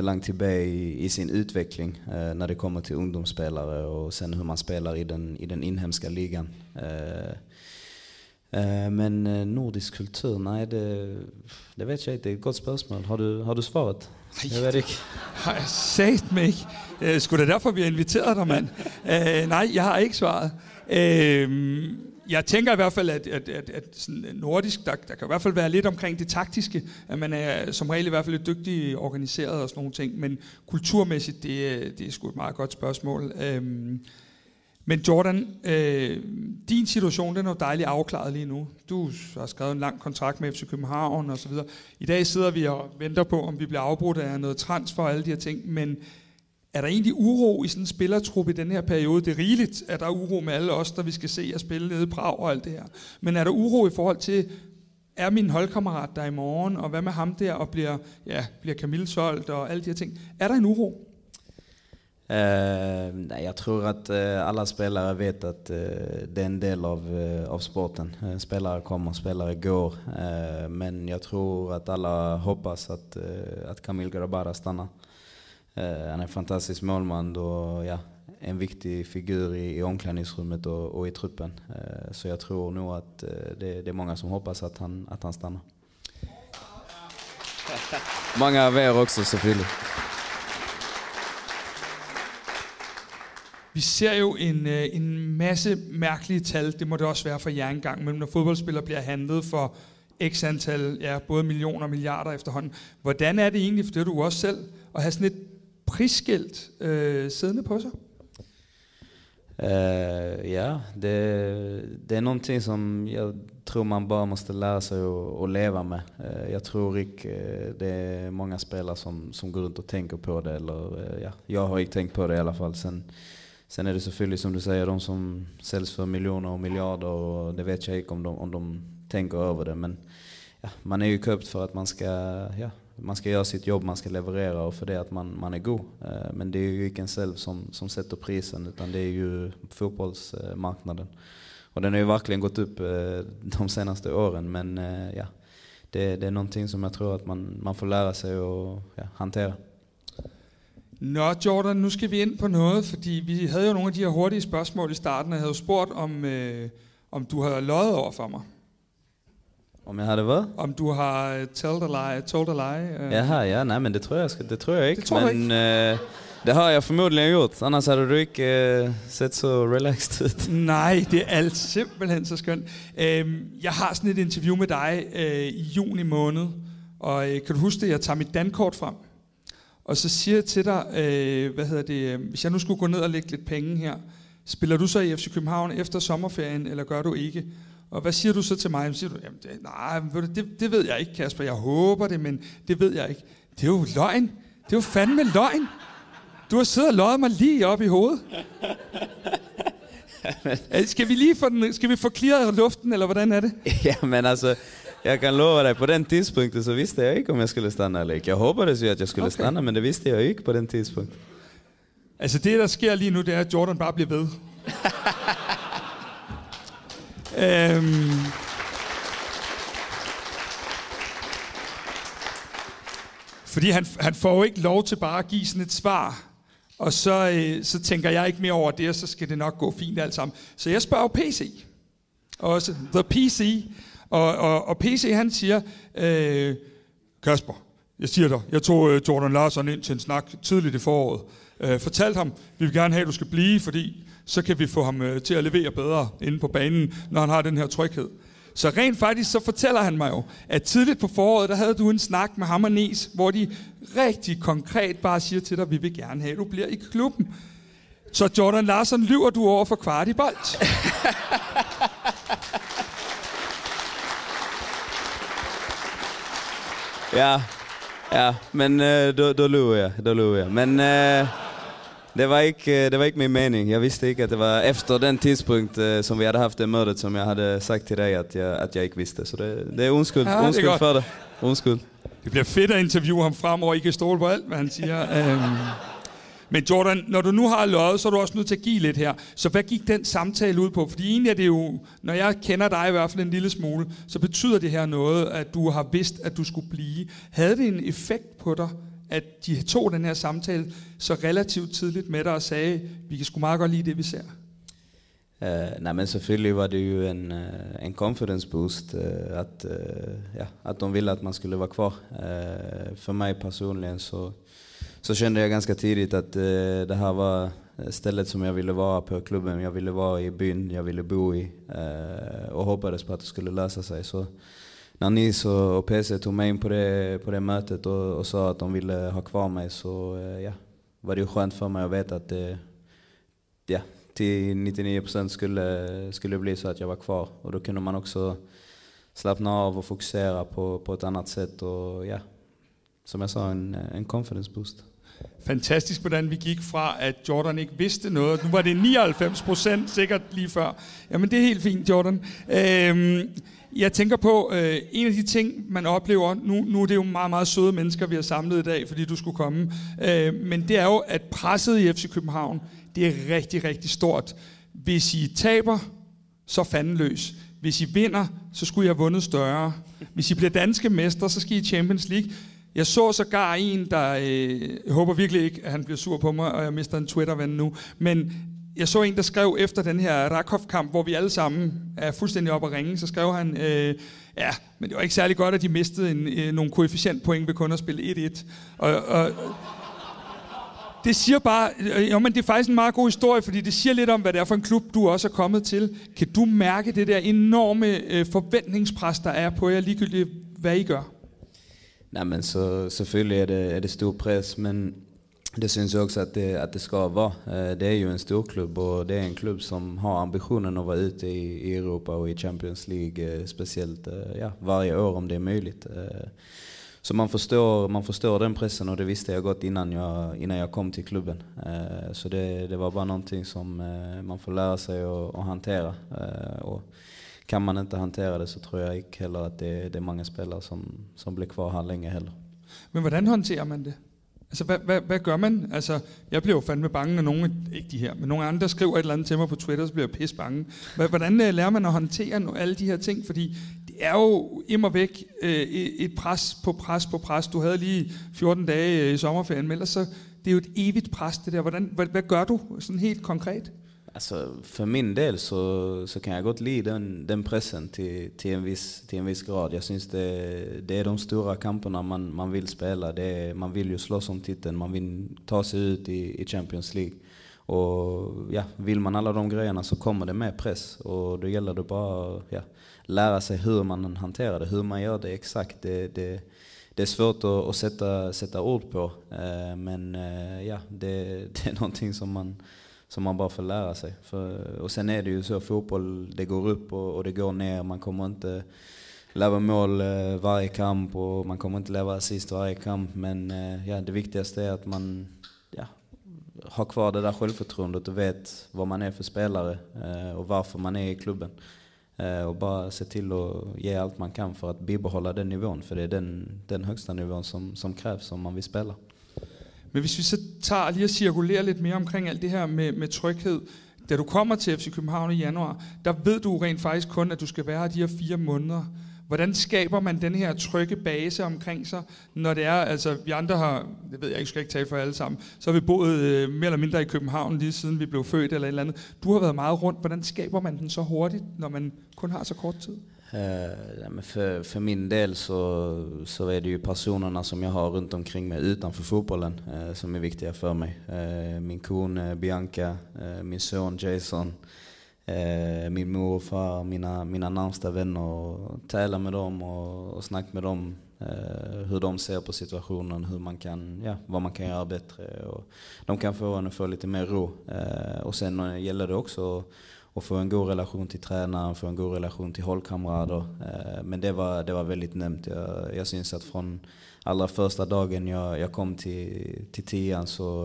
langt tilbage i sin utveckling när det kommer till ungdomsspelare och sen hur man spelar i den inhemska ligan. Men nordisk kultur, nej, det vet jag inte. Det är ett gott spörsmål. Har du svaret? Jeg ved det ikke. Har jeg sagt mig ikke? Skulle det derfor, vi har inviteret dig, mand? Nej, jeg har ikke svaret. Jeg tænker i hvert fald, at sådan nordisk, der kan i hvert fald være lidt omkring det taktiske, at man er som regel i hvert fald lidt dygtig organiseret og sådan nogle ting, men kulturmæssigt, det er sgu et meget godt spørgsmål. Men Jordan, din situation, den er jo dejligt afklaret lige nu. Du har skrevet en lang kontrakt med FC København og så videre. I dag sidder vi og venter på, om vi bliver afbrudt af noget transfer og alle de her ting, men er der egentlig uro i sådan en spillertruppe i den her periode? Det er rigeligt, at der er uro med alle os, der vi skal se og spille nede i Prag og alt det her. Men er der uro i forhold til, er min holdkammerat der i morgen, og hvad med ham der, og bliver Camille solgt og alle de her ting? Er der en uro? Nej, jeg tror, at alle spelare vet, at det er en del av sporten. Spelare kommer, spelare går. Men jeg tror, at alle hoppas, at Kamil Grabara stannar. Han är en fantastisk målman och en viktig figur i omklädningsrummet och i truppen. Så jag tror nog att det är många som hoppas att han stannar. Många av er också, selvfølgelig. Vi ser jo en masse mærkelige tal, det må det også være for jer engang, men når fodboldspillere bliver handlet for x antal, både millioner og milliarder efterhånden. Hvordan er det egentlig, for det er du også selv, at have sådan et prisskilt siddende på sig? Det er någonting som jag tror man bara måste lära sig och leva med. Jag tror inte det är många spelare som går runt och tänker på det, eller jag har inte tänkt på det i alla fall. Sen är det selvfølgelig, som du säger, de som säljs för miljoner och miljarder, och det vet jag inte om de tänker över det, men man är ju köpt för att man ska göra sitt jobb, man ska leverera, och för det att man är god. Men det är ju inte en själv som sätter prisen, utan det är ju fotbollsmarknaden. Och den har ju verkligen gått upp de senaste åren, men det är någonting som jag tror att man får lära sig och hantera. Nå, Jordan, nu skal vi ind på noget, fordi vi havde jo nogle af de her hurtige spørgsmål i starten, og jeg havde spurgt, om du havde løjet over for mig. Om jeg har det hvad? Om du har told a lie. Nej, men det tror jeg ikke. Det har jeg formodentlig gjort, annars havde du ikke set så relaxed ud. Nej, det er alt simpelthen så skønt. Jeg har sådan et interview med dig i juni måned, og kan du huske det, jeg tager mit dankort frem? Og så siger jeg til dig, hvis jeg nu skulle gå ned og lægge lidt penge her, spiller du så i FC København efter sommerferien, eller gør du ikke? Og hvad siger du så til mig? Så siger du, jamen, det ved jeg ikke, Kasper. Jeg håber det, men det ved jeg ikke. Det er jo løgn. Det er jo fandme løgn. Du har siddet og løjet mig lige op i hovedet. Jamen. Skal vi få clearet luften, eller hvordan er det? Jamen altså, jeg kan love dig, på den tidspunkt, så vidste jeg ikke, om jeg skulle stande eller ikke. Jeg håber det, at jeg skulle stande, men det vidste jeg ikke på den tidspunkt. Altså det, der sker lige nu, det er, at Jordan bare bliver ved. Fordi han får jo ikke lov til bare at give sådan et svar. Og så tænker jeg ikke mere over det, og så skal det nok gå fint alt sammen. Så jeg spørger PC. Også The PC. Og PC han siger, Kasper, jeg siger dig, jeg tog Jordan Larsson ind til en snak tidligt i foråret. Fortalte ham, vi vil gerne have, at du skal blive, fordi så kan vi få ham til at levere bedre inde på banen, når han har den her tryghed. Så rent faktisk, så fortæller han mig jo, at tidligt på foråret, der havde du en snak med ham og Nes, hvor de rigtig konkret bare siger til dig, vi vil gerne have, at du bliver i klubben. Så Jordan Larsson, lyver du over for Kvart i bold? Ja, men der løber jeg. Men det var ikke min mening. Jeg vidste ikke, at det var efter den tidspunkt, som vi havde haft det mødet, som jeg havde sagt til dig, at jeg ikke vidste. Så det er undskyld. Ja, undskyld det er for dig. Undskyld. Det bliver fedt at interviewe ham fremover. I kan stole på alt, hvad han siger. Men Jordan, når du nu har løjet, så er du også nødt til at give lidt her. Så hvad gik den samtale ud på? Fordi egentlig er det jo, når jeg kender dig i hvert fald en lille smule, så betyder det her noget, at du har vidst, at du skulle blive. Havde det en effekt på dig, at de tog den her samtale så relativt tidligt med dig og sagde, vi kan sgu meget godt lide det, vi ser? Nej, men selvfølgelig var det jo en confidence boost, at de ville, at man skulle være kvar. For mig personligt, så kände jag ganska tidigt att det här var stället som jag ville vara på, klubben jag ville vara i, byn jag ville bo i, och hoppades på att det skulle lösa sig. Så när Nis och PC tog mig in på det mötet och sa att de ville ha kvar mig, så var det ju skönt för mig att veta att till 99% skulle bli så att jag var kvar. Och då kunde man också slappna av och fokusera på ett annat sätt, och som jag sa, en confidence boost. Fantastisk, hvordan vi gik fra, at Jordan ikke vidste noget. Nu var det 99% sikkert lige før. Jamen, det er helt fint, Jordan. Jeg tænker på, en af de ting, man oplever, nu er det jo meget, meget søde mennesker, vi har samlet i dag, fordi du skulle komme. Men det er jo, at presset i FC København, det er rigtig, rigtig stort. Hvis I taber, så fanden løs. Hvis I vinder, så skulle I have vundet større. Hvis I bliver danske mester, så skal I Champions League. Jeg så sågar en, der... jeg håber virkelig ikke, at han bliver sur på mig, og jeg mister en Twitter-ven nu. Men jeg så en, der skrev efter den her Rakov-kamp, hvor vi alle sammen er fuldstændig oppe at ringe. Så skrev han, men det var ikke særlig godt, at de mistede nogle koefficientpoint ved kun at spille 1-1. Og det siger bare... men det er faktisk en meget god historie, fordi det siger lidt om, hvad det er for en klub, du også er kommet til. Kan du mærke det der enorme forventningspres, der er på jer, ligegyldigt hvad I gør? Nej, men så selvfølgelig er det stor pres, men det synes jeg også, at det skal være. Det er jo en stor klub, og det er en klub, som har ambitionen at være ute i Europa og i Champions League, specielt varje år, om det er möjligt. Så man forstår den pressen, og det vidste jeg godt, innan jag kom til klubben. Så det var bare någonting, som man får lære sig at hantera. Og kan man inte hantera det, så tror jag inte heller att det är många spelare som blir kvar här länge heller. Men hvordan håndterer man det? Altså, hvad gør man? Altså, jeg bliver jo fandme bange, når nogen, ikke de her, men nogle andre, der skriver et eller andet til mig på Twitter, så bliver jeg pisse bange. Hvordan lærer man at håndtere alle de her ting? Fordi det er jo immer væk et pres på pres. Du havde lige 14 dage i sommerferien, men ellers så det er jo et evigt pres, det der. Hvad gør du sådan helt konkret? Alltså för min del så kan jag gott lida den pressen till en viss grad. Jag syns det är de stora kamperna man vill spela. Man vill ju slåss om titeln, man vill ta sig ut i Champions League. Och vill man alla de grejerna så kommer det med press, och då gäller det bara lära sig hur man hanterar det, hur man gör det exakt. Det det är svårt att sätta ord på, men ja, det är någonting som man bara får lära sig. Och sen är det ju så, fotboll, det går upp och det går ner. Man kommer inte leva mål varje kamp och man kommer inte leva assist varje kamp, men ja, det viktigaste är att man har kvar det där självförtroendet och vet vad man är för spelare och varför man är i klubben. Och bara se till att ge allt man kan för att bibehålla den nivån, för det är den högsta nivån som krävs om man vill spela. Men hvis vi så tager lige og cirkulerer lidt mere omkring alt det her med tryghed. Da du kommer til FC København i januar, der ved du rent faktisk kun, at du skal være her de her 4 måneder. Hvordan skaber man den her trygge base omkring sig, når det er, altså vi andre har, det ved jeg ikke, skal ikke tale for alle sammen, så har vi boet mere eller mindre i København lige siden vi blev født eller et eller andet. Du har været meget rundt, hvordan skaber man den så hurtigt, når man kun har så kort tid? För min del så är det ju personerna som jag har runt omkring mig utanför fotbollen som är viktiga för mig. Min kone Bianca, min son Jason, min mor och far, mina närmsta vänner, och tävla med dem och snacka med dem hur de ser på situationen, hur man kan, ja, vad man kan göra bättre, och de kan få en att få lite mer ro. Och sen gäller det också och få en god relation till tränaren, få en god relation till hållkamrater. Men det var väldigt nämnt. Jag syns att från allra första dagen jag kom till tian så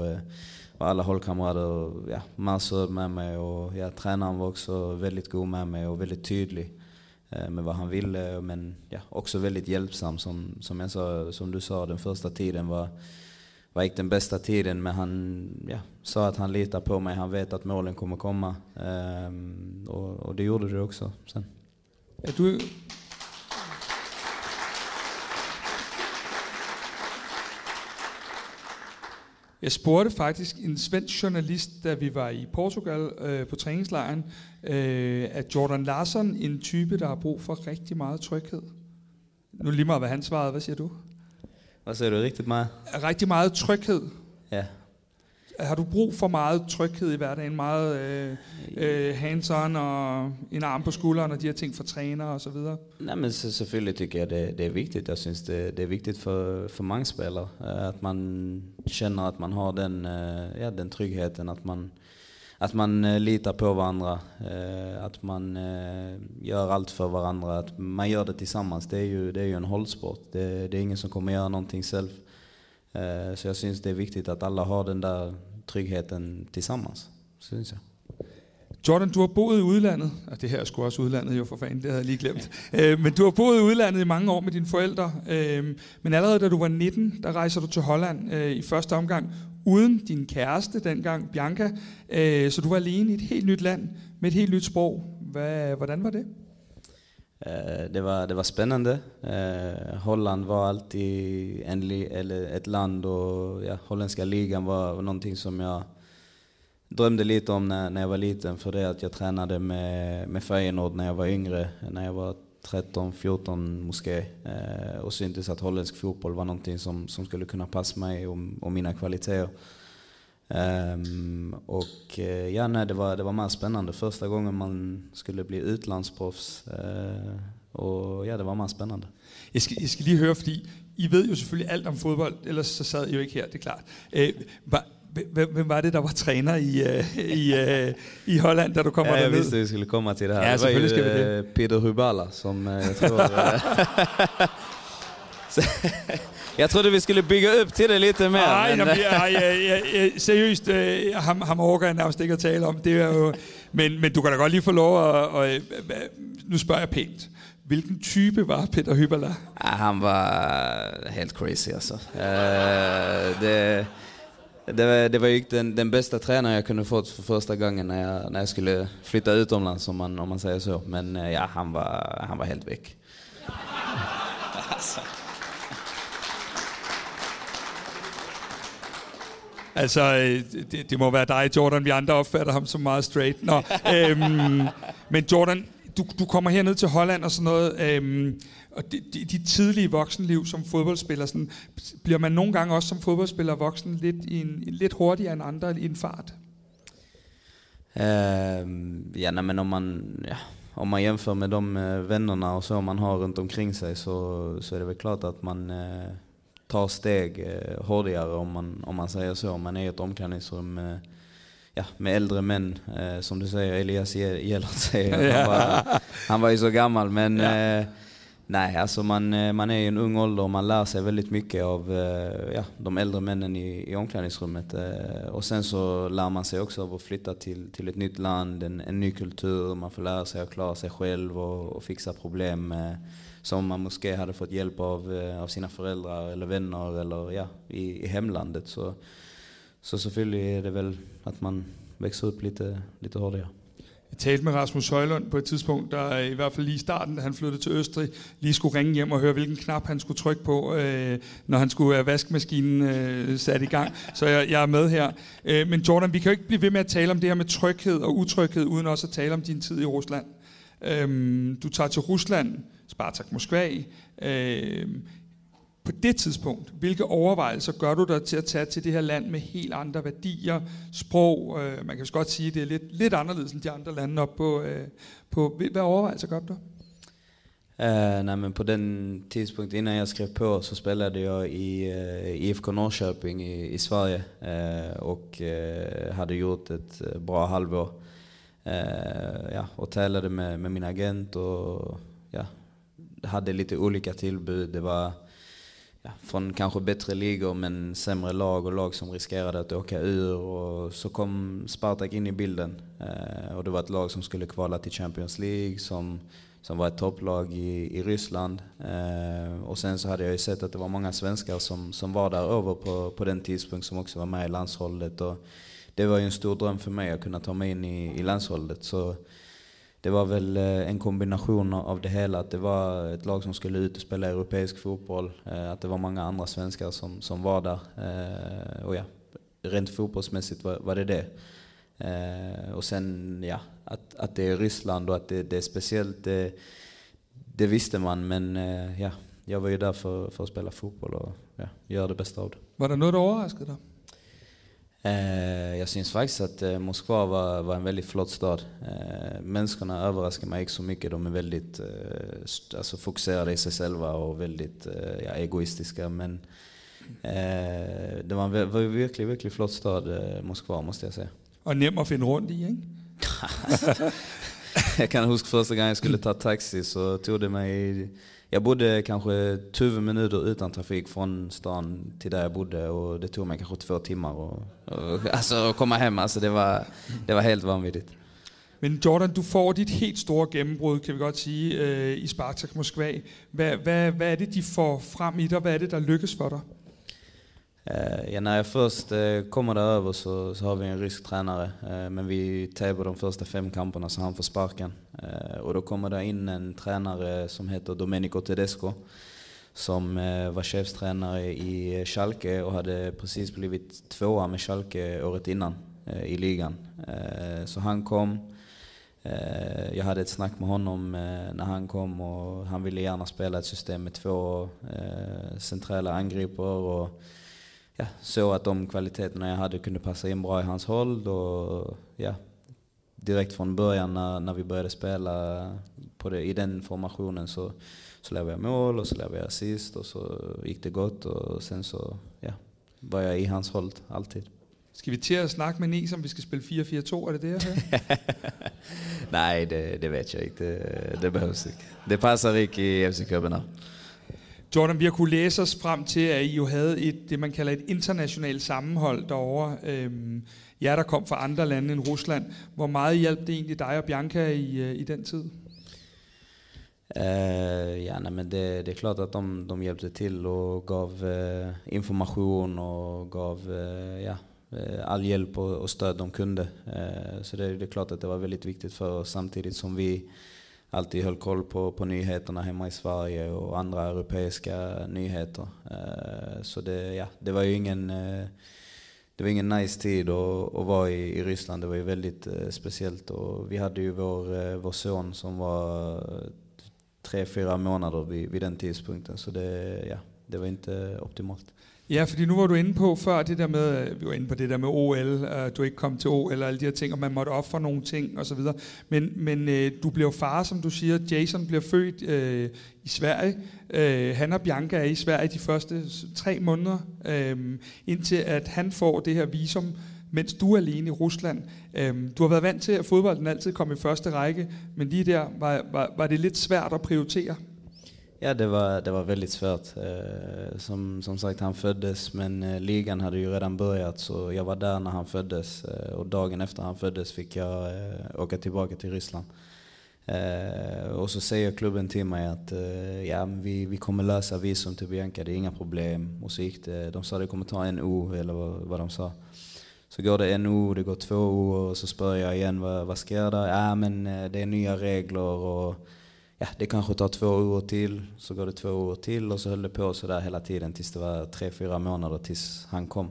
var alla hållkamrater, ja, massor med mig, och ja, tränaren var också väldigt god med mig och väldigt tydlig med vad han ville, men ja, också väldigt hjälpsam, som du sa, den första tiden var gick den bästa tiden, men han, ja, sa att han litar på mig, han vet att målen kommer komma, och det gjorde det också sen. Jeg spurgte faktisk en svensk journalist, da vi var i Portugal på træningslejren, at Jordan Larsson en type, der har brug for rigtig meget tryghed. Nu lige meget, hvad han svarede. Hvad siger du? Hvad siger du? Rigtig meget? Rigtig meget tryghed. Ja. Har du brug for meget tryghed i hverdagen? Meget hands-on og en arm på skulderen og de her ting for træner og så videre? Nej, men selvfølgelig tycker jeg, det er vigtigt. Jeg synes, det er vigtigt for mange spillere, at man känner at man har den trygheden, at man litar på varandra, att man gör allt för varandra, att man gör det tillsammans. Det är ju en holdsport. Det är ingen som kommer göra någonting själv. Så jeg synes, det er vigtigt, at alle har den der trygheden tilsammens, synes jeg. Jordan, du har boet i udlandet, og det her er sgu også udlandet jo, for fanden, det havde jeg lige glemt. Ja. Men du har boet i udlandet i mange år med dine forældre, men allerede da du var 19, der rejser du til Holland i første omgang, uden din kæreste dengang, Bianca, så du var alene i et helt nyt land, med et helt nyt sprog. Hvordan var det? Det var spännande. Holland var alltid ett land, och ja, holländska ligan var någonting som jag drömde lite om när jag var liten, för det att jag tränade med Feyenoord när jag var yngre, när jag var 13-14 måske, och syntes att holländsk fotboll var någonting som skulle kunna passa mig och mina kvaliteter. Och ja, nej, det var mer spännande. Första gången man skulle bli utlandsproffs, och ja, det var mer spännande. Jag ska lige høre, fordi I ved jo selvfølgelig alt om fodbold, ellers så sad I jo ikke her, det er klart. Hvem var det, der var træner i Holland, da du kommer derned? Ja, jeg vidste, at vi skulle komme til det her. Ja, det var selvfølgelig skal vi det. Peter Hybala, som jeg tror... Jeg trodde, vi skulle bygge op til det lidt mere. Nej, seriøst, ham overgår jeg nærmest ikke at tale om. Det er jo, men du kan da godt lige få lov at... nu spørger jeg pænt. Hvilken type var Peter Hybala? Ja, han var helt crazy, altså. Det var jo ikke den bedste træner, jeg kunne få for første gangen, når jeg skulle flytte utomlands, om man siger så. Men ja, han var helt væk. Altså, det må være dig, Jordan. Vi andre opfatter ham som meget straight. Nå, men Jordan, du kommer herned til Holland og sådan noget, og de tidlige voksenliv som fodboldspiller, sådan, bliver man nogle gange også som fodboldspiller voksen lidt hurtigere end andre i en fart? Ja, nej, men når man... Ja. om man jämför med de vännerna och så man har runt omkring sig, så är det väl klart att man tar steg hårdare om man säger så. Man är ett omklädningsrum med äldre män, som du säger, Elias Jelert säger. Han var ju så gammal, men nej, alltså man är ju en ung ålder och man lär sig väldigt mycket av de äldre männen i omklädningsrummet. Och sen så lär man sig också av att flytta till ett nytt land, en ny kultur. Man får lära sig att klara sig själv och fixa problem som man måske hade fått hjälp av sina föräldrar eller vänner eller i hemlandet. Så selvfølgelig är det väl att man växer upp lite hårdare. Jeg talte med Rasmus Højlund på et tidspunkt, der i hvert fald lige i starten, da han flyttede til Østrig, lige skulle ringe hjem og høre, hvilken knap han skulle trykke på, når han skulle have vaskemaskinen sat i gang. Så jeg er med her. Men Jordan, vi kan jo ikke blive ved med at tale om det her med tryghed og utryghed, uden også at tale om din tid i Rusland. Du tager til Rusland, Spartak Moskva. På det tidspunkt, hvilke overvejelser gør du dig til at tage til det her land med helt andre værdier, sprog? Man kan jo godt sige, at det er lidt anderledes end de andre lande op på. Hvad overvejelser gør du dig? Nej, men på den tidspunkt, inden jeg skrev på, så spillede jeg i IFK Norrköping i Sverige, og havde gjort et bra halvår. Og talade med min agent, og hade lite olika tillbud. Det var från kanske bättre ligor, men sämre lag och lag som riskerade att åka ur, och så kom Spartak in i bilden, och det var ett lag som skulle kvala till Champions League, som var ett topplag i Ryssland, och sen så hade jag ju sett att det var många svenskar som var där över på den tidspunkt, som också var med i landsholdet, och det var ju en stor dröm för mig att kunna ta mig in i landsholdet. Så det var väl en kombination av det hela, att det var ett lag som skulle ut och spela europeisk fotboll, att det var många andra svenskar som var där, och rent fotbollsmässigt var det. Och sen att det är Ryssland och att det är speciellt, det visste man, men jag var ju där för att spela fotboll och göra det bästa av det. Var det något du överraskade då? Jag syns faktiskt att Moskva var en väldigt flott stad. Människorna överraskar mig inte så mycket. De är väldigt fokuserade i sig själva och väldigt egoistiska. Men det var en verkligen, verkligen flott stad, Moskva, måste jag säga. Och nem att finna runt i, inte? Jag kan huska första gången jag skulle ta taxi, så tog det mig... Jag bodde kanske 20 minuter utan trafik från stan till där jag bodde, och det tog mig kanske 2 timmar att komma hem. Alltså det var helt vanvittigt. Men Jordan, du får dit helt store gennembrud, kan vi godt sige, i Spartak Moskva. Hvad er det, de får frem i dig? Hvad er det, der lykkes for dig? Når jeg først kommer derover, så har vi en rysk trænare, men vi taber de første 5 kampene, så han får sparken. Og då kommer der ind en trænare, som heter Domenico Tedesco, som var chefstränare i Schalke og havde præcis blivit 2 med Schalke året innan i ligan. Så han kom. Jag hade ett snack med honom när han kom, og han ville gärna spela ett system med 2 centrala angripare, og så att de kvaliteterna jag hade kunde passa in bra i hans håll. Och direkt från början när vi började spela i den formationen, så lärde jag mål och så lärde jag assist, och så gick det gott, och sen så var jag i hans håll alltid. Skal vi til at snakke med en, som vi skal spille 4-4-2? Er det jeg hører? Nej, det ved jeg ikke. Det behøves ikke. Det passer ikke i FC København. Jordan, vi har kunne læse os frem til, at I jo havde det, man kalder et internationalt sammenhold derovre. Der kom fra andre lande end Rusland. Hvor meget hjalp det egentlig dig og Bianca i den tid? Men det är klart att de hjälpte till och gav information och gav all hjälp och stöd de kunde. Så det är klart att det var väldigt viktigt för oss, samtidigt som vi alltid höll koll på nyheterna hemma i Sverige och andra europeiska nyheter. Så det var ju ingen... Det var ingen nice tid att vara i Ryssland. Det var ju väldigt speciellt, och vi hade ju vår son som var 3-4 månader vid den tidspunkten, så det det var ikke optimalt. Ja, fordi nu var du inde på før det der med, vi var inde på det der med OL, du ikke kom til OL og alle de her ting, og man måtte ofre nogle ting og så videre. Men du blev far, som du siger. Jason bliver født i Sverige. Han og Bianca er i Sverige de første 3 måneder, indtil at han får det her visum, mens du er alene i Rusland. Du har været vant til, at fodbolden altid kom i første række, men lige der var det lidt svært at prioritere. Ja, det var väldigt svårt. Som sagt, han föddes, men ligan hade ju redan börjat, så jag var där när han föddes, och dagen efter han föddes fick jag åka tillbaka till Ryssland. Och så säger klubben till mig att ja, vi kommer lösa visum till Bianca, det är inga problem. Och så gick det, de sa det kommer ta en år eller vad de sa. Så går det en år, det går 2 år, och så spör jag igen vad ska jag där? Ja, men det är nya regler och ja, det kanske tar 2 år till, så går det 2 år till, och så höll det på så där hela tiden tills det var 3-4 månader tills han kom.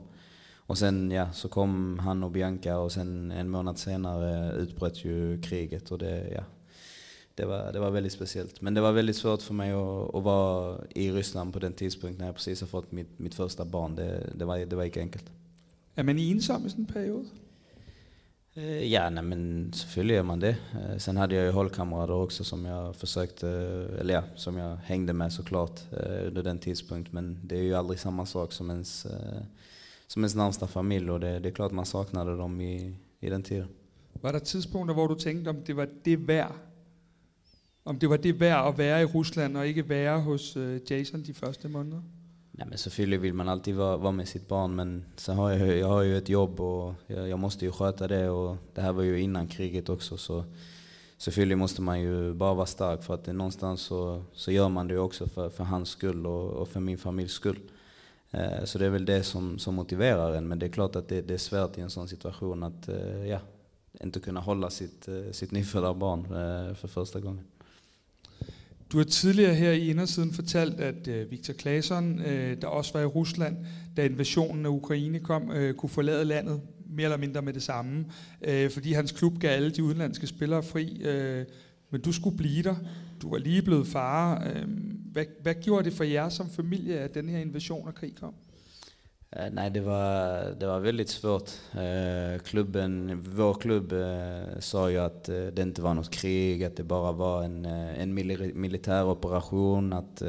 Och sen ja, så kom han och Bianca, och sen en månad senare utbröt ju kriget, och det ja, det var väldigt speciellt, men det var väldigt svårt för mig att vara i Ryssland på den tidspunkt när jag precis har fått mitt första barn. Det var inte enkelt. Är man ensam i sådan en period? Ja, nej, men selvfølgelig er man det. Sen havde jeg jo holdkammerater også, som jeg forsøgte, eller ja, som jeg hængte med så klart under den tidspunkt, men det er jo aldrig samme sak som ens nærmeste familie, og det er klart, man savnede dem i den tid. Var der tidspunkter, hvor du tænkte, om det var det værd? Om det var det værd at være i Rusland og ikke være hos Jason de første måneder? Nej, men selvfølgelig vill man alltid vara med sitt barn, men så har jag har ju ett jobb och jag måste ju sköta det, och det här var ju innan kriget också, så selvfølgelig måste man ju bara vara stark, för att någonstans så gör man det också för hans skull och för min familjs skull. Så det är väl det som motiverar en, men det är klart att det är svårt i en sån situation att ja, inte kunna hålla sitt nyfödda barn för första gången. Du har tidligere her i Indersiden fortalt, at Viktor Claesson, der også var i Rusland, da invasionen af Ukraine kom, kunne forlade landet mere eller mindre med det samme, fordi hans klub gav alle de udenlandske spillere fri, men du skulle blive der. Du var lige blevet far. Hvad gjorde det for jer som familie, at den her invasion og krig kom? Nej, det var väldigt svårt. Vår klubb sa ju att det inte var något krig, att det bara var en militär operation, att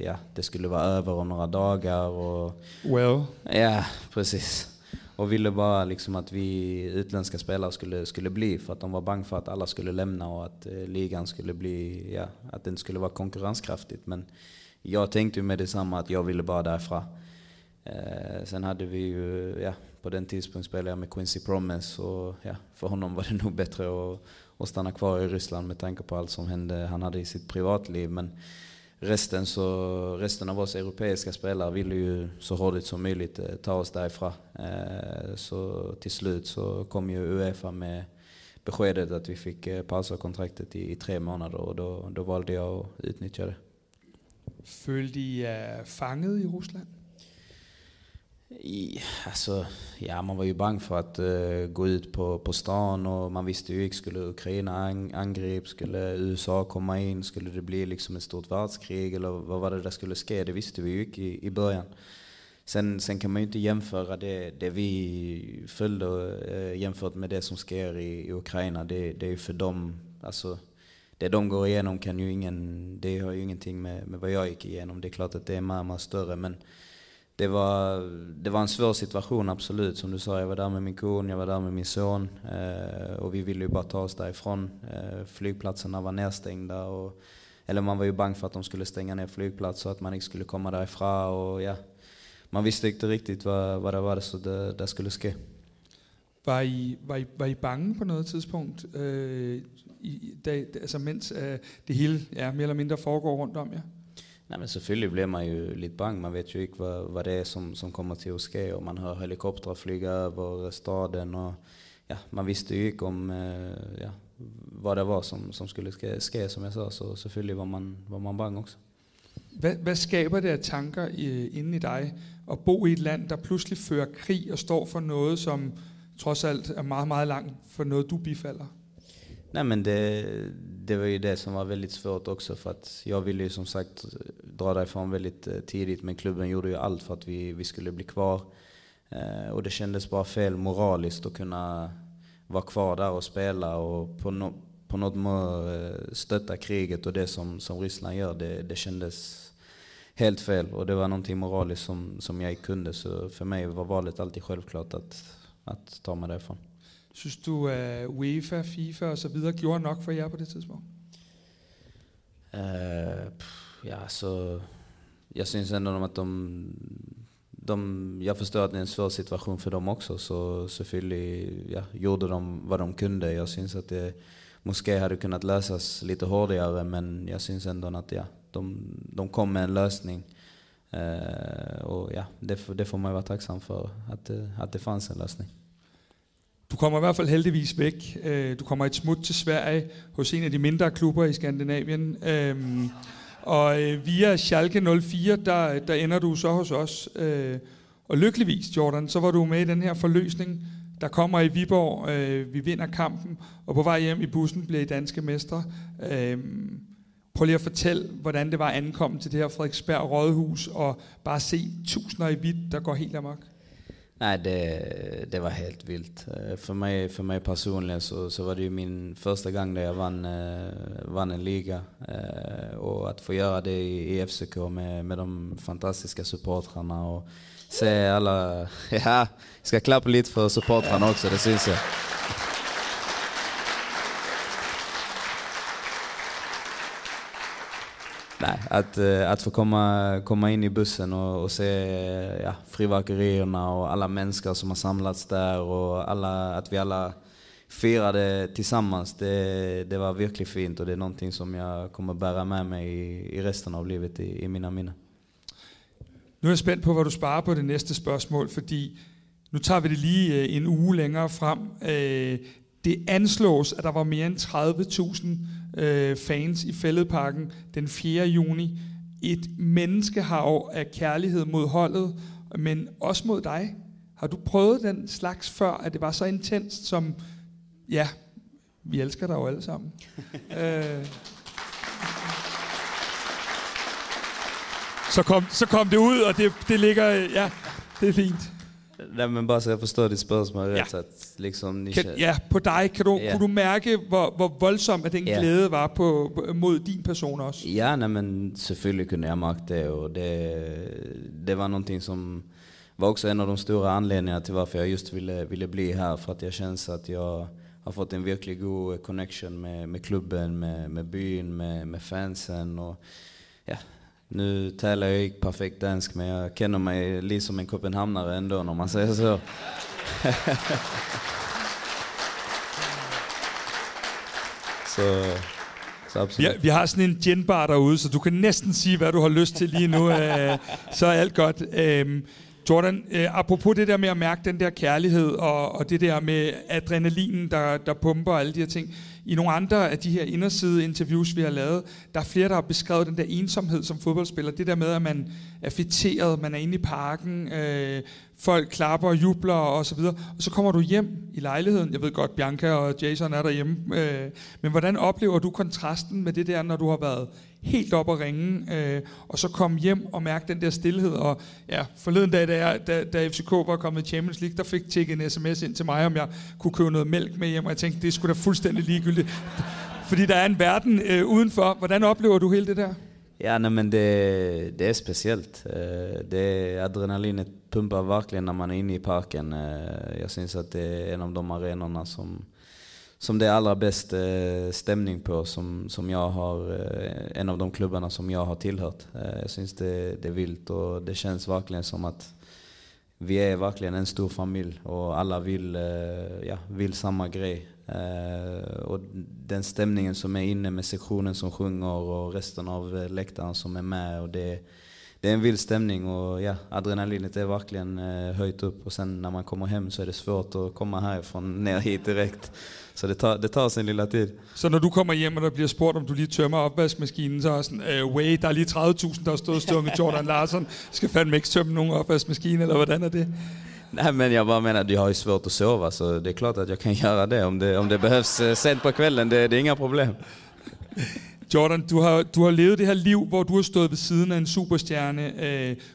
ja, det skulle vara över om några dagar, och well. Ja, precis. Och ville bara liksom att vi utländska spelare skulle bli, för att de var bange för att alla skulle lämna och att ligan skulle bli, ja, att den skulle vara konkurrenskraftigt, men jag tänkte ju med detsamma att jag ville bara därifrån. Sen hade vi ju, ja, på den tidspunkt spelade jag med Quincy Promise, och ja, för honom var det nog bättre att stanna kvar i Ryssland med tanke på allt som hände han hade i sitt privatliv, men resten av oss europeiska spelare ville ju så hårt som möjligt ta oss därifrån, så till slut så kom ju UEFA med beskedet att vi fick pausa kontraktet i 3 månader, och då valde jag att utnyttja det. Følte I fanget i Rusland? Alltså, ja, man var ju bange för att gå ut på stan, och man visste ju, skulle Ukraina angripa, skulle USA komma in, skulle det bli liksom ett stort världskrig, eller vad var det där skulle ske? Det visste vi ju inte i början. Sen kan man ju inte jämföra det vi följde jämfört med det som sker i Ukraina. Det är ju för dem, alltså det de går igenom kan ju ingen, det har ju ingenting med vad jag gick igenom. Det är klart att det är mer större, men det var en svår situation, absolut. Som du sa, jag var där med min kon, jag var där med min son, och vi ville ju bara ta oss därifrån. Flygplatserna var nedstängda, eller man var ju bange för att de skulle stänga ner flygplatser, att man inte skulle komma därifrån, och ja, man visste inte riktigt vad det var, så det skulle ske. Var I bange på noget tidspunkt, altså mens det hele, ja, mere eller mindre foregår rundt om jer? Ja? Nej, men selvfølgelig bliver man jo lidt bange. Man vet jo ikke, hvad det er, som kommer til at ske, og man hører helikoptere flyge over staden, og ja, man vidste jo ikke om, ja, hvad det var, som skulle ske, som jeg sagde, så selvfølgelig var man bange også. Hvad skaber det af tanker inden i dig, at bo i et land, der pludselig fører krig og står for noget, som trods alt er meget, meget langt for noget, du bifalder? Nej, men det det var ju det som var väldigt svårt också, för att jag ville ju som sagt dra därifrån väldigt tidigt, men klubben gjorde ju allt för att vi skulle bli kvar. Och det kändes bara fel moraliskt att kunna vara kvar där och spela och på något stötta kriget och det som Ryssland gör. Det kändes helt fel, och det var någonting moraliskt som jag kunde, så för mig var valet alltid självklart att ta mig därifrån. Synes du, UEFA, FIFA og så videre gjorde nok for jer på det tidspunkt? Ja, så jeg synes ändå at de jeg forstår at det er en svår situation for dem også, så selvfølgelig ja, gjorde de hvad de kunde. Jeg synes at det måske havde kunnet løses lidt hårdere, men jeg synes ändå at ja, de kom med en løsning. Og ja, det får man være tacksam for, at det fanns en løsning. Du kommer i hvert fald heldigvis væk. Du kommer et smut til Sverige hos en af de mindre klubber i Skandinavien. Og via Schalke 04, der ender du så hos os. Og lykkeligvis, Jordan, så var du med i den her forløsning, der kommer i Viborg. Vi vinder kampen, og på vej hjem i bussen bliver I danske mestre. Prøv lige at fortælle, hvordan det var ankommet til det her Frederiksberg Rådhus, og bare se tusinder i hvidt, der går helt amok. Nej, det var helt vildt. För mig personligen så var det ju min första gång där jag vann en liga, och att få göra det i FCK med de fantastiska supportrarna och se alla. Ja, ska klappa lite för supportrarna också, det syns jag. Nej, att få komma in i bussen och se ja, fyrverkerierna och alla människor som har samlats där, och att vi alla firade tillsammans, det var verkligen fint, och det är någonting som jag kommer bära med mig i resten av livet, i mina minnen. Nu är jag spänd på vad du sparar på det nästa spørgsmål, fordi nu tager vi det lige en uge længere frem. Det anslås, at der var mere end 30.000 fans i Fælledparken den 4. juni. Et menneskehav af kærlighed mod holdet, men også mod dig. Har du prøvet den slags før, at det var så intenst som... Ja, vi elsker dig jo alle sammen. Så kom det ud, og det ligger... Ja, det er fint. Nej, men bare så jeg forstår dit spørgsmål ret, ja. At liksom ikke... Ja, på dig. Kunne du mærke, hvor voldsom at den glæde var mod din person også? Ja, nej, men selvfølgelig kunne jeg mærke det, og det var noget, som var også en af de store anledninger til, hvorfor jeg just ville blive her, for at jeg känner at jeg har fått en virkelig god connection med klubben, med byen, med fansen, og ja. Nu talar jag inte perfekt dansk, men jag känner mig lite som en köpenhamnare ändå, om man säger så. så absolut. Vi har sådan en ginbar derude, så du kan nästan sige, hvad du har lyst til lige nu. Så er alt godt. Jordan, apropos det der med at mærke den der kærlighed, og det der med adrenalinen, der pumper og alle de her ting. I nogle andre af de her inderside-interviews, vi har lavet, der er flere, der har beskrevet den der ensomhed som fodboldspiller. Det der med, at man er fætteret, man er inde i parken, folk klapper og jubler og så videre. Og så kommer du hjem i lejligheden. Jeg ved godt, Bianca og Jason er derhjemme. Men hvordan oplever du kontrasten med det der, når du har været helt op at ringe, og så komme hjem og mærke den der stillhed? Og ja, forleden dag, da FCK var kommet i Champions League, der fik tjekket en sms ind til mig, om jeg kunne købe noget mælk med hjem, og jeg tænkte, det skulle da fuldstændig ligegyldigt, fordi der er en verden udenfor. Hvordan oplever du hele det der? Ja, nej, men det er specielt. Det adrenalinet pumper virkelig, når man er inde i parken. Jeg synes, at det er en af de arenaer, som det er allra bäst stämning på, som jag har en av de klubbarna som jag har tillhört. Jag syns det är vilt, och det känns verkligen som att vi är verkligen en stor familj, och alla vill samma grej. Och den stämningen som är inne, med sektionen som sjunger och resten av läktaren som är med, och det är en vild stämning, och ja, adrenalinet är verkligen höjt upp, och sen när man kommer hem så är det svårt att komma härifrån ner hit direkt. Så det tar sin lilla tid. Så når du kommer hjem, og der bliver spurgt, om du lige tømmer opvaskemaskinen, så er sådan, way, der er lige 30.000, der har stået og stunget Jordan Larsson. Skal fandme ikke tømme nogen opvaskemaskine, eller hvordan er det? Nej, men jeg bare mener, at jeg har jo svært at sove, så det er klart, at jeg kan gøre det, om det behøves sent på kvelden. Det er inga problem. Jordan, du har levet det her liv, hvor du har stået ved siden af en superstjerne.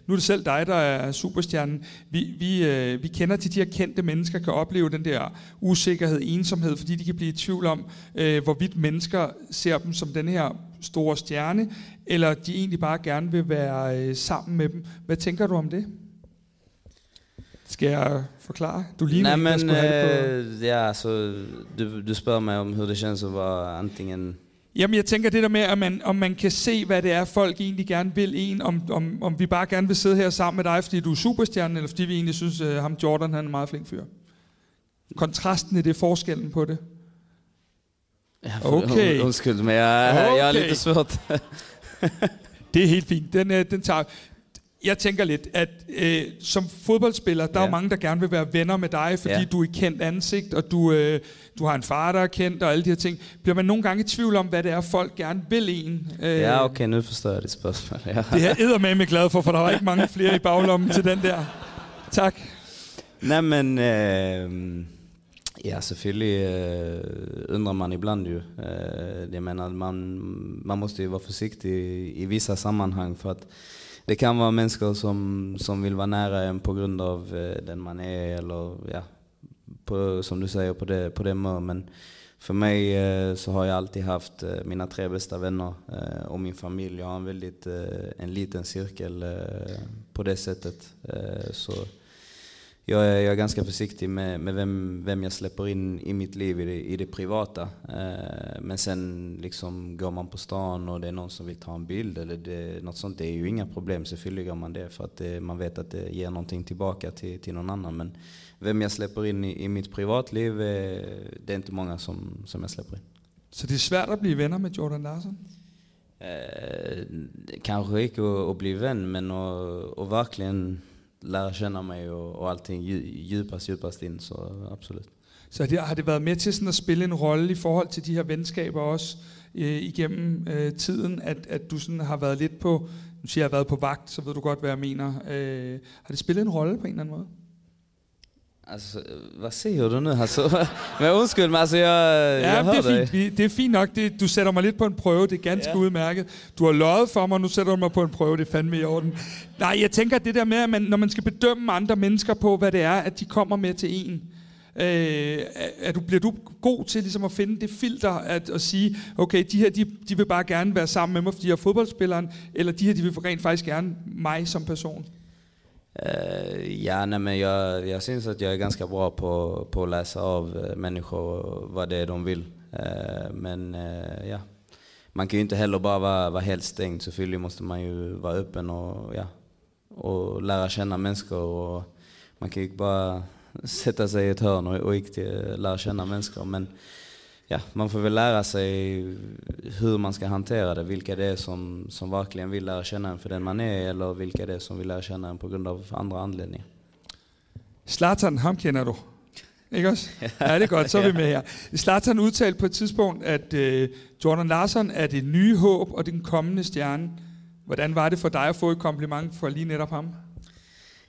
Nu er det selv dig, der er superstjernen. Vi kender til de her kendte mennesker, kan opleve den der usikkerhed, ensomhed, fordi de kan blive i tvivl om, hvorvidt mennesker ser dem som den her store stjerne, eller de egentlig bare gerne vil være sammen med dem. Hvad tænker du om det? Skal jeg forklare? Du ligner ikke, at jeg skulle have det på. Ja, så du spørger mig om, hvordan det känns at være antingen... Jamen, jeg tænker det der med, at om man kan se, hvad det er, folk egentlig gerne vil en, om vi bare gerne vil sidde her sammen med dig, fordi du er superstjernen, eller fordi vi egentlig synes, ham Jordan, han er en meget flink fyr. Kontrasten i det, forskellen på det. Okay. Undskyld, men jeg er lidt svært. Det er helt fint. Den tager... Jeg tænker lidt, at som fodboldspiller, der er jo mange, der gerne vil være venner med dig, fordi du er et kendt ansigt, og du har en far, der er kendt, og alle de her ting. Bliver man nogle gange i tvivl om, hvad det er, folk gerne vil en? Ja, okay, nu forstår jeg det spørgsmål. Ja. Det her eddermame glad for der var ikke mange flere i baglommen til den der. Tak. Nej, men... Ja, selvfølgelig undrer man ibland jo. Jeg mener, man måste jo være forsigtig i vissa sammanhang, for at det kan vara människor som vill vara nära en på grund av den man är eller ja på, som du säger på det men för mig så har jag alltid haft mina tre bästa vänner och min familj. Jag har en väldigt en liten cirkel på det sättet så jag är ganska försiktig med vem jag släpper in i mitt liv i det privata. Men sen liksom går man på stan och det är någon som vill ta en bild eller det, något sånt, det är ju inga problem, så fyller man det för att man vet att det ger någonting tillbaka till någon annan. Men vem jag släpper in i mitt privatliv, det är inte många som jag släpper in. Så det är svårt att bli vänner med Jordan Larsson? Kanske inte att bli vän, men att verkligen lære kende mig og alting djupest ind, så absolut. Så har det været med til sådan at spille en rolle i forhold til de her venskaber også igennem tiden, at du sådan har været lidt på, nu siger jeg har været på vagt, så ved du godt, hvad jeg mener. Har det spillet en rolle på en eller anden måde? Altså, hvad siger du nu? Altså, men undskyld mig, altså, jeg hører dig. Det er fint nok. Du sætter mig lidt på en prøve. Det er ganske udmærket. Du har løjet for mig, nu sætter du mig på en prøve. Det er fandme i orden. Nej, jeg tænker det der med, at når man skal bedømme andre mennesker på, hvad det er, at de kommer med til en. Bliver du god til ligesom at finde det filter, at sige, okay, de her, de vil bare gerne være sammen med mig, fordi jeg er fodboldspilleren, eller de her, de vil rent faktisk gerne mig som person? Ja, nej, men jag syns att jag är ganska bra på att läsa av människor vad det är de vill. Men ja, man kan ju inte heller bara vara helt stängd, så fyllig måste man ju vara öppen och lära känna människor, och man kan ju inte bara sätta sig i ett hörn och inte lära känna människor, men ja, man får väl lära sig hur man ska hantera det, vilka det är som verkligen vill lära känna en för den man är, eller vilka det är som vill lära känna en på grund av andra anledningar. Zlatan, ham kender du, ikke også? Ja, det er godt, så er vi med her. Zlatan udtalte på et tidspunkt, at Jordan Larsson er det nye håb og den kommende stjerne. Hvordan var det for dig at få et kompliment for lige netop ham?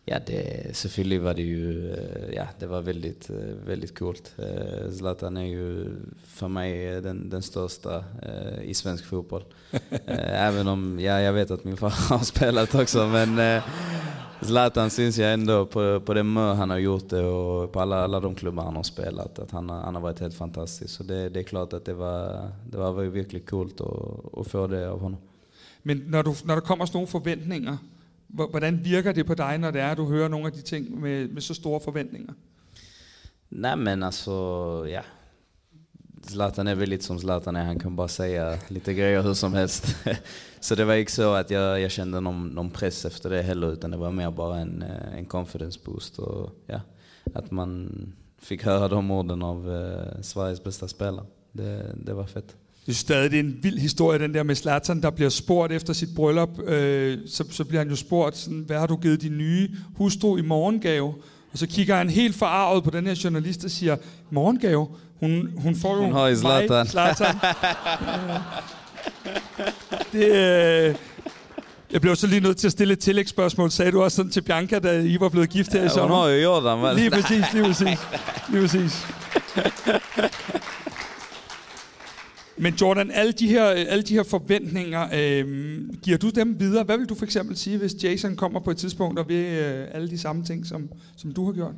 Ja, selvfølgelig var det jo, ja, det var väldigt, väldigt coolt. Zlatan är ju för mig den största i svensk fotboll. Även om, ja, jag vet att min far har spelat också, men Zlatan syns jag ändå på det mål han har gjort det, och på alla de klubbar han har spelat, att han har varit helt fantastisk. Så det är klart att det var verkligen coolt att få det av honom. Men när det kommer sådana förväntningar, hvordan virker det på dig, når det er, at du hører nogle af de ting med så store forventninger? Nej, men altså, ja. Zlatan er vel lidt som Zlatan er. Han kan bare sige lidt grejer hur som helst. Så det var ikke så, at jeg kände någon press efter det heller, utan det var mere bare en confidence boost. Og ja, at man fik høre de orden af Sveriges bedste spiller. Det var fedt. Det er stadig en vild historie, den der med Zlatan, der bliver spurgt efter sit bryllup. Så bliver han jo spurgt, sådan, hvad har du givet din nye hustru i morgengave? Og så kigger han helt forarvet på den her journalist og siger, morgengave? Hun får jo mig, Zlatan. Jeg blev så lige nødt til at stille et tillægsspørgsmål. Sagde du også sådan til Bianca, da I var blevet gift her i sommer? Hun har jo Jordan, vel? Lige præcis. Men Jordan, alle de her forventninger, giver du dem videre? Hvad vil du for eksempel sige, hvis Jason kommer på et tidspunkt og vil alle de samme ting, som du har gjort?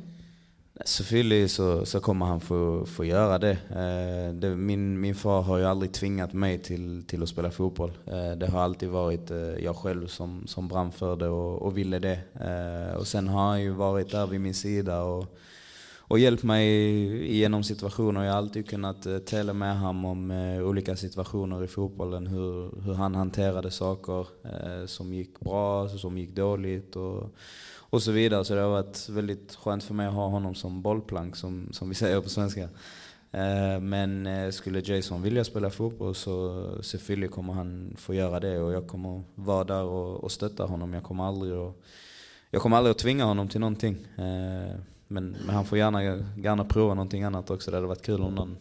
Selvfølgelig så kommer han få gøre det. Min far har jo aldrig tvingat mig til at spille fodbold. Det har alltid varit jag själv som brann för det och ville det. Och sen har han ju varit där vid min sida och hjälpt mig igenom situationer. Jag har alltid kunnat tala med honom om olika situationer i fotbollen, hur han hanterade saker som gick bra, som gick dåligt och så vidare. Så det har varit väldigt skönt för mig att ha honom som bollplank, som vi säger på svenska. Men skulle Jason vilja spela fotboll så selvfølgelig kommer han få göra det, och jag kommer vara där och stötta honom. Jag kommer aldrig att tvinga honom till någonting. Men han får gärna prova någonting annat också. Det hade varit kul om han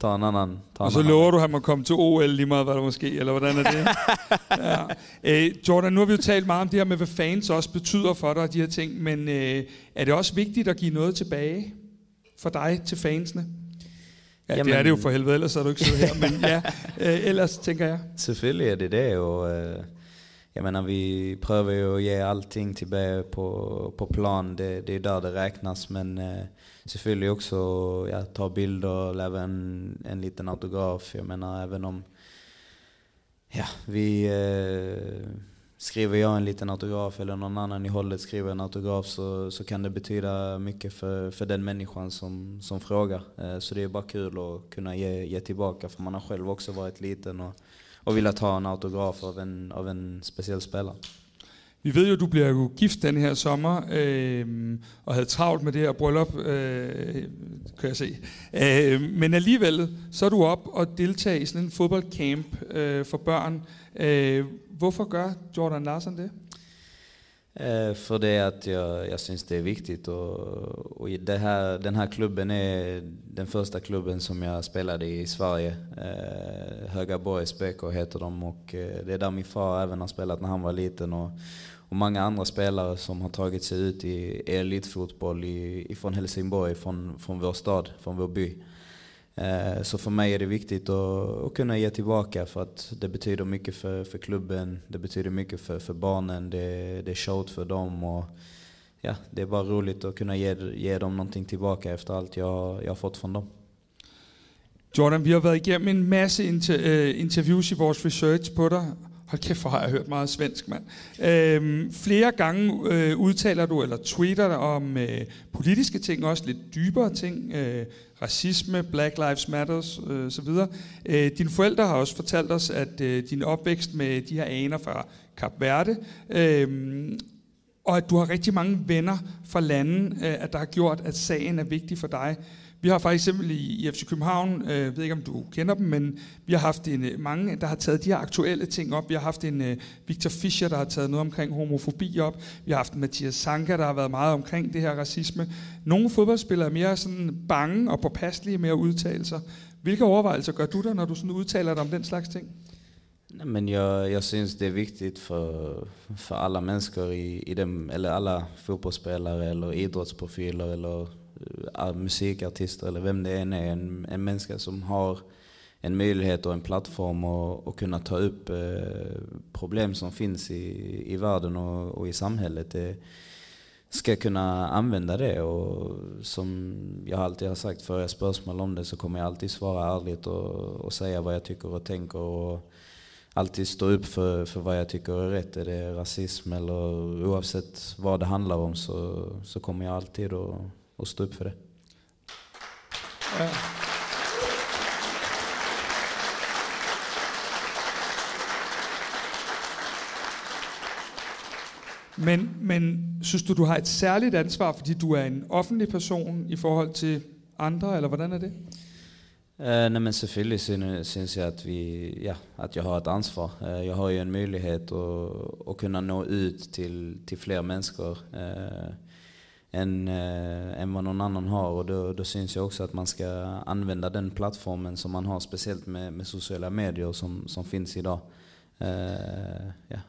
tar en annan. Och så lovar du att han må komme till OL lige meget, hvad der måske, eller hvordan er det? Ja. Jordan, nu har vi jo talt meget om det her med, hvad fans også betyder for dig og de her ting, men er det også vigtigt at give noget tilbage for dig til fansene? Ja, jamen, det er det jo for helvede, ellers er du ikke så her, men ja, ellers tænker jeg. Selvfølgelig er det det, og... Jag menar, vi prövar ju att ge allting tillbaka på plan. Det är där det räknas, men selvfølgelig också jag tar bilder och även en liten autograf. Jag menar, även om skriver jag en liten autograf eller någon annan i hållet skriver en autograf, så kan det betyda mycket för den människan som frågar. Så det är bara kul att kunna ge tillbaka, för man har själv också varit liten og ville tage en autograf af en speciel spiller. Vi ved jo, du bliver jo gift den her sommer, og havde travlt med det her bryllup, kan jeg se. Men alligevel, så er du op og deltager i sådan en fodboldcamp for børn. Hvorfor gør Jordan Larsson det? För det att jag syns det är viktigt, och den här klubben är den första klubben som jag spelade i Sverige. Högaborg SBK heter de, och det är där min far även har spelat när han var liten, och många andra spelare som har tagit sig ut i elitfotboll ifrån Helsingborg, från vår stad, från vår by. Så för mig är det viktigt att kunna ge tillbaka, för att det betyder mycket för klubben, det betyder mycket för barnen, det är showt för dem, och ja, det är bara roligt att kunna ge dem någonting tillbaka efter allt jag har fått från dem. Jordan, vi har varit igenom en massa interviews i vores research på dig. Hold kæft, hvor har jeg hørt meget svensk, mand. Flere gange udtaler du eller tweeter dig om politiske ting, også lidt dybere ting. Racisme, Black Lives Matters, så videre. Dine forældre har også fortalt os, at din opvækst med de her aner fra Kap Verde, og at du har rigtig mange venner fra landen, at der har gjort, at sagen er vigtig for dig. Vi har for eksempel i FC København, jeg ved ikke om du kender dem, men vi har haft mange, der har taget de her aktuelle ting op. Vi har haft en Victor Fischer, der har taget noget omkring homofobi op. Vi har haft en Mathias Sanka, der har været meget omkring det her racisme. Nogle fodboldspillere er mere sådan bange og påpasselige med at udtale sig. Hvilke overvejelser gør du der, når du sådan udtaler dig om den slags ting? Nej, men jeg synes det er vigtigt for alle mennesker i dem, eller alle fodboldspillere eller idrætsprofiler eller musikartister eller vem det än är, en människa som har en möjlighet och en plattform att kunna ta upp problem som finns i världen och i samhället, ska kunna använda det. Och som jag alltid har sagt, för jag spörsmål om det så kommer jag alltid svara ärligt och säga vad jag tycker och tänker, och alltid stå upp för vad jag tycker är rätt. Är det rasism eller oavsett vad det handlar om, så kommer jag alltid og stå op for det. Ja. Men synes du har et særligt ansvar, fordi du er en offentlig person i forhold til andre, eller hvordan er det? Nej, men selvfølgelig synes jeg, at at jeg har et ansvar. Jeg har jo en mulighed at kunne nå ud til flere mennesker än vad någon annan har, och då syns jag också att man ska använda den plattformen som man har, speciellt med sociala medier som finns idag,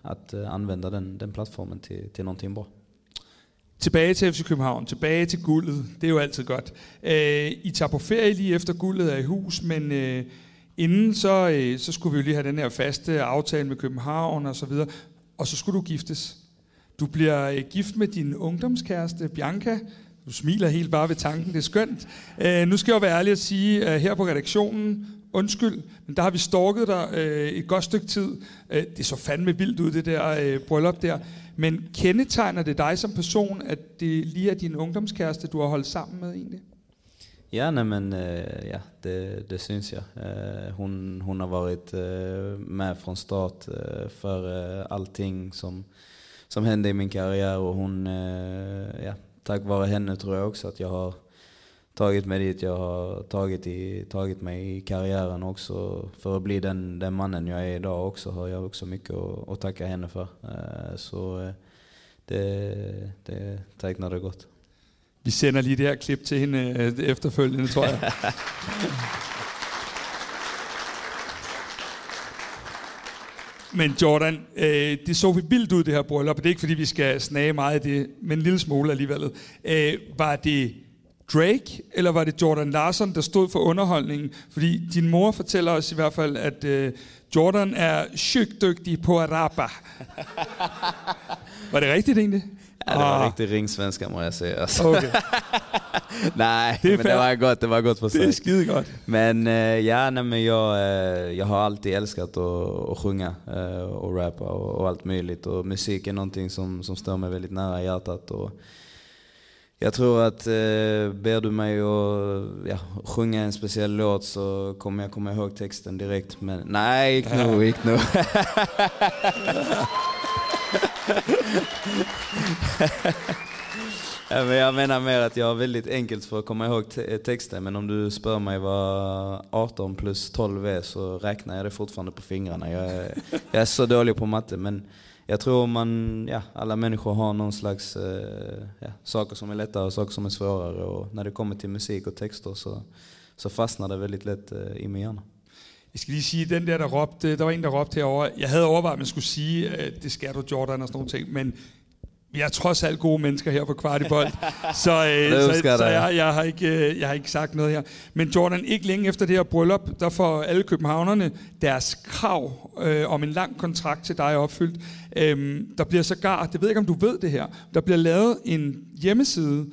att använda den plattformen till någonting bra. Tilbage til FC København, tilbage til guldet, det er jo altid godt. I tager på ferie lige efter guldet er i hus, men Inden så skulle vi jo lige have den her faste aftale med København og så videre. Og så skulle du giftes. Du bliver gift med din ungdomskæreste, Bianca. Du smiler helt bare ved tanken, det er skønt. Nu skal jeg jo være ærlig at sige, her på redaktionen, undskyld, men der har vi stalket dig et godt stykke tid. Det så fandme vildt ud, det der bryllup der. Men kendetegner det dig som person, at det lige er din ungdomskæreste, du har holdt sammen med egentlig? Ja, men ja, det synes jeg. Hun har været med fra start for allting som hände i min karriere, og hun, ja, tack vare henne tror jag också att jag har tagit mig dit, jag har tagit mig i karriären också för att bli den mannen jag är idag också, har jag också mycket att tacka henne för. Så det tecknar det gott. Vi sender lige det her klip til hende efterfølgende, tror jeg. Men Jordan, det så vi vildt ud, det her bryllup, og det er ikke fordi vi skal snage meget af det, men en lille smule alligevel. Var det Drake, eller var det Jordan Larsson, der stod for underholdningen? Fordi din mor fortæller os i hvert fald, at Jordan er sygt dygtig på araba. Var det rigtigt egentlig? Ja, det var rigtig ringsvensker, må jeg sige. Altså. Okay. Nej, det men det var godt for sig. Det er skide godt. Men ja, men jeg har altid elsket at synge og rappe og alt muligt. Og musik er noget, som står mig veldig nære i hjertet. Og jag tror att ber du mig att sjunga en speciell låt så kommer jag komma ihåg texten direkt. Men nej, inte nu. Men jag menar mer att jag är väldigt enkelt för att komma ihåg texten. Men om du spör mig vad 18 plus 12 är så räknar jag det fortfarande på fingrarna. Jag är så dålig på matte, men jag tror man, ja, alla människor har någon slags saker som är lättare och saker som är svårare, och när det kommer till musik och texter så fastnar det väldigt lätt i min hjärna. Jeg skal lige sige, den der råbte, der var en, der råbte herovre. Jeg havde overvejet, at man skulle sige, det skal du, Jordan, og sådan nogle ting, men vi er trods alt gode mennesker her på Kvart i bold, så jeg har ikke sagt noget her. Men Jordan, ikke længe efter det her bryllup, der får alle københavnerne deres krav om en lang kontrakt til dig opfyldt. Der bliver sågar, det ved jeg ikke, om du ved det her, der bliver lavet en hjemmeside,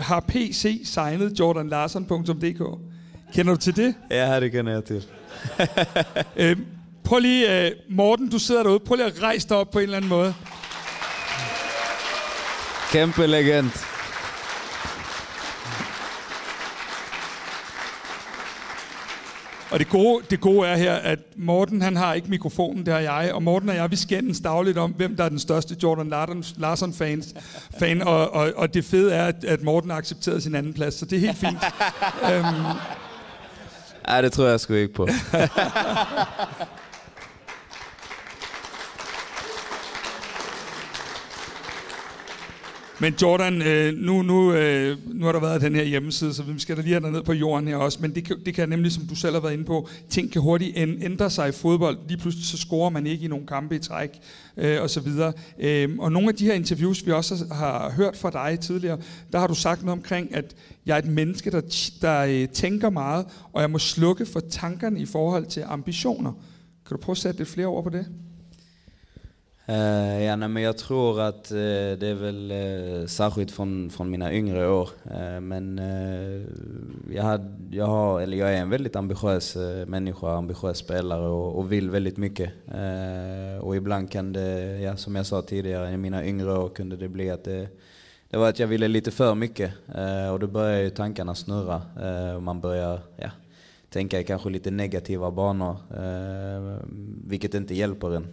har PC signet jordanlarsson.dk. Kender du til det? Ja, det kender jeg til. Prøv lige, Morten, du sidder derude, prøv lige at rejse dig op på en eller anden måde. Kæmpe legend. Og det gode er her, at Morten, han har ikke mikrofonen, det har jeg. Og Morten og jeg, vi skændes dagligt om, hvem der er den største Jordan Larsson-fan. Og det fede er, at Morten har accepteret sin anden plads, så det er helt fint. Nej, det tror jeg sgu ikke på. Men Jordan, nu har der været den her hjemmeside, så vi skal da lige have dig ned på jorden her også. Men det kan nemlig, som du selv har været inde på, ting kan hurtigt ændre sig i fodbold. Lige pludselig så scorer man ikke i nogle kampe i træk og så videre. Og nogle af de her interviews, vi også har hørt fra dig tidligere, der har du sagt noget omkring, at jeg er et menneske, der tænker meget, og jeg må slukke for tankerne i forhold til ambitioner. Kan du prøve at sætte lidt flere ord på det? Ja, nej, men jag tror att det är väl särskilt från mina yngre år, men jag är en väldigt ambitiös människa, ambitiös spelare och vill väldigt mycket. Och ibland kan det, ja, som jag sa tidigare, i mina yngre år kunde det bli att det var att jag ville lite för mycket, och då börjar ju tankarna snurra, och man börjar tänka kanske lite negativa banor, vilket inte hjälper en.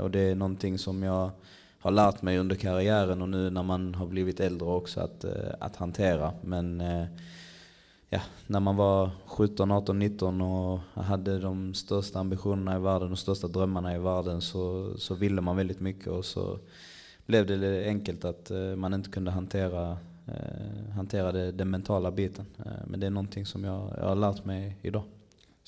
Och det är någonting som jag har lärt mig under karriären och nu när man har blivit äldre också att hantera. Men när man var 17, 18, 19 och hade de största ambitionerna i världen och största drömmarna i världen så ville man väldigt mycket, och så blev det enkelt att man inte kunde hantera den mentala biten. Men det er noget, som jeg har lært mig i dag.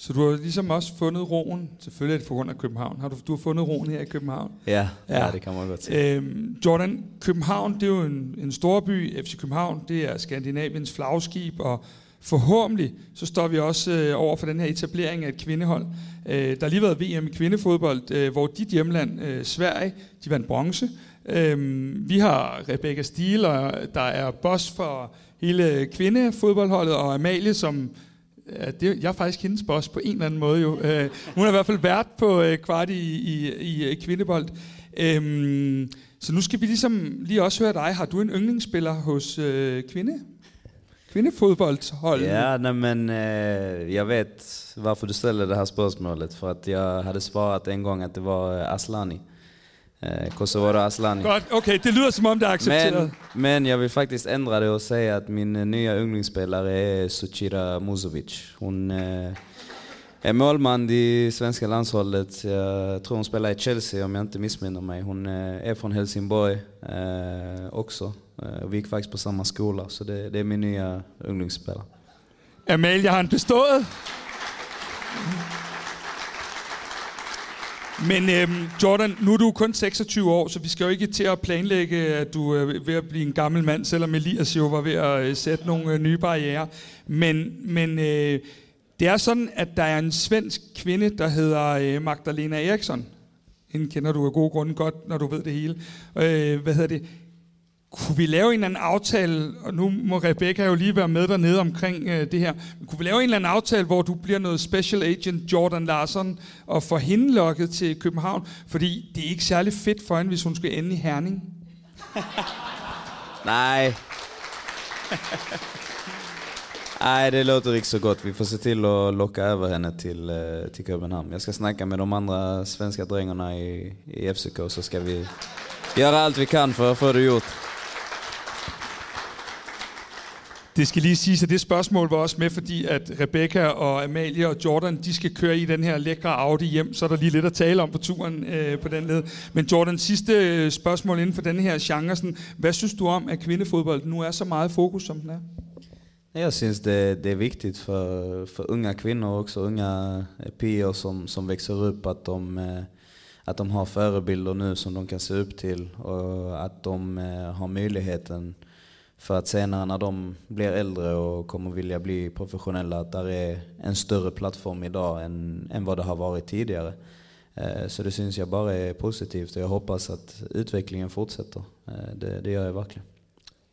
Så du har ligesom også fundet roen, selvfølgelig er det på grund af København. Du har fundet roen her i København? Ja, det kan man godt sige. Jordan, København, det er jo en storby. FC København, det er Skandinaviens flagskib, og forhåbentlig så står vi også over for den her etablering af et kvindehold. Der har lige været VM i kvindefodbold, hvor dit hjemland, Sverige, de vandt bronze. Vi har Rebecca Stieler, der er boss for hele kvindefodboldholdet, og Amalie, som... jeg er faktisk hendes boss på en eller anden måde jo. Hun har i hvert fald været på kvart i kvindebold. Så nu skal vi ligesom lige også høre dig. Har du en yndlingsspiller hos kvindefodboldholdet? Ja, nej, men jeg ved, hvorfor du stiller det her spørgsmålet. For at jeg havde svaret en gang, at det var Aslani. Kosovare Aslani. Godt, okay, det lyder som om, det er accepteret. Men jeg vil faktisk ændre det og sige, at min nye yndlingsspiller er Suchira Muzovic. Hun er målmand i svenska landsholdet. Jeg tror, hun spiller i Chelsea, om jeg ikke misminder mig. Hun er fra Helsingborg også. Vi gik faktisk på samme skola, så det er min nye yndlingsspiller. Amalie, har han bestået? Men Jordan, nu er du kun 26 år, så vi skal jo ikke til at planlægge, at du er ved at blive en gammel mand, selvom Elias jo var ved at sætte nogle nye barrierer. Men det er sådan, at der er en svensk kvinde, der hedder Magdalena Eriksson. Hende kender du af gode grunde godt, når du ved det hele. Kunne vi lave en eller anden aftale, og nu må Rebecca jo lige være med dernede omkring det her. Kunne vi lave en eller anden aftale, hvor du bliver noget special agent Jordan Larsson og får hende lokket til København? Fordi det er ikke særlig fedt for hende, hvis hun skal ende i Herning. Nej. Nej, det låter ikke så godt. Vi får se til at lokke over henne til København. Jeg skal snakke med de andre svenske drengerne i FCK, så skal vi gøre alt vi kan for at få det gjort. Det skal lige siges, at det spørgsmål var også med, fordi at Rebecca og Amalie og Jordan, de skal køre i den her lækre Audi hjem, så er der lige lidt at tale om på turen på den led. Men Jordan, sidste spørgsmål inden for den her genre. Sådan, hvad synes du om, at kvindefodbold nu er så meget fokus, som den er? Jeg synes, det er vigtigt for unge kvinder og også unge piger, som vækser op, at de har förebilder nu som de kan se upp till och att de har möjligheten för att senare när de blir äldre och kommer vilja bli professionella, att det är en större plattform idag än vad det har varit tidigare. Så det syns jag bara är positivt och jag hoppas att utvecklingen fortsätter. Det gör jag verkligen.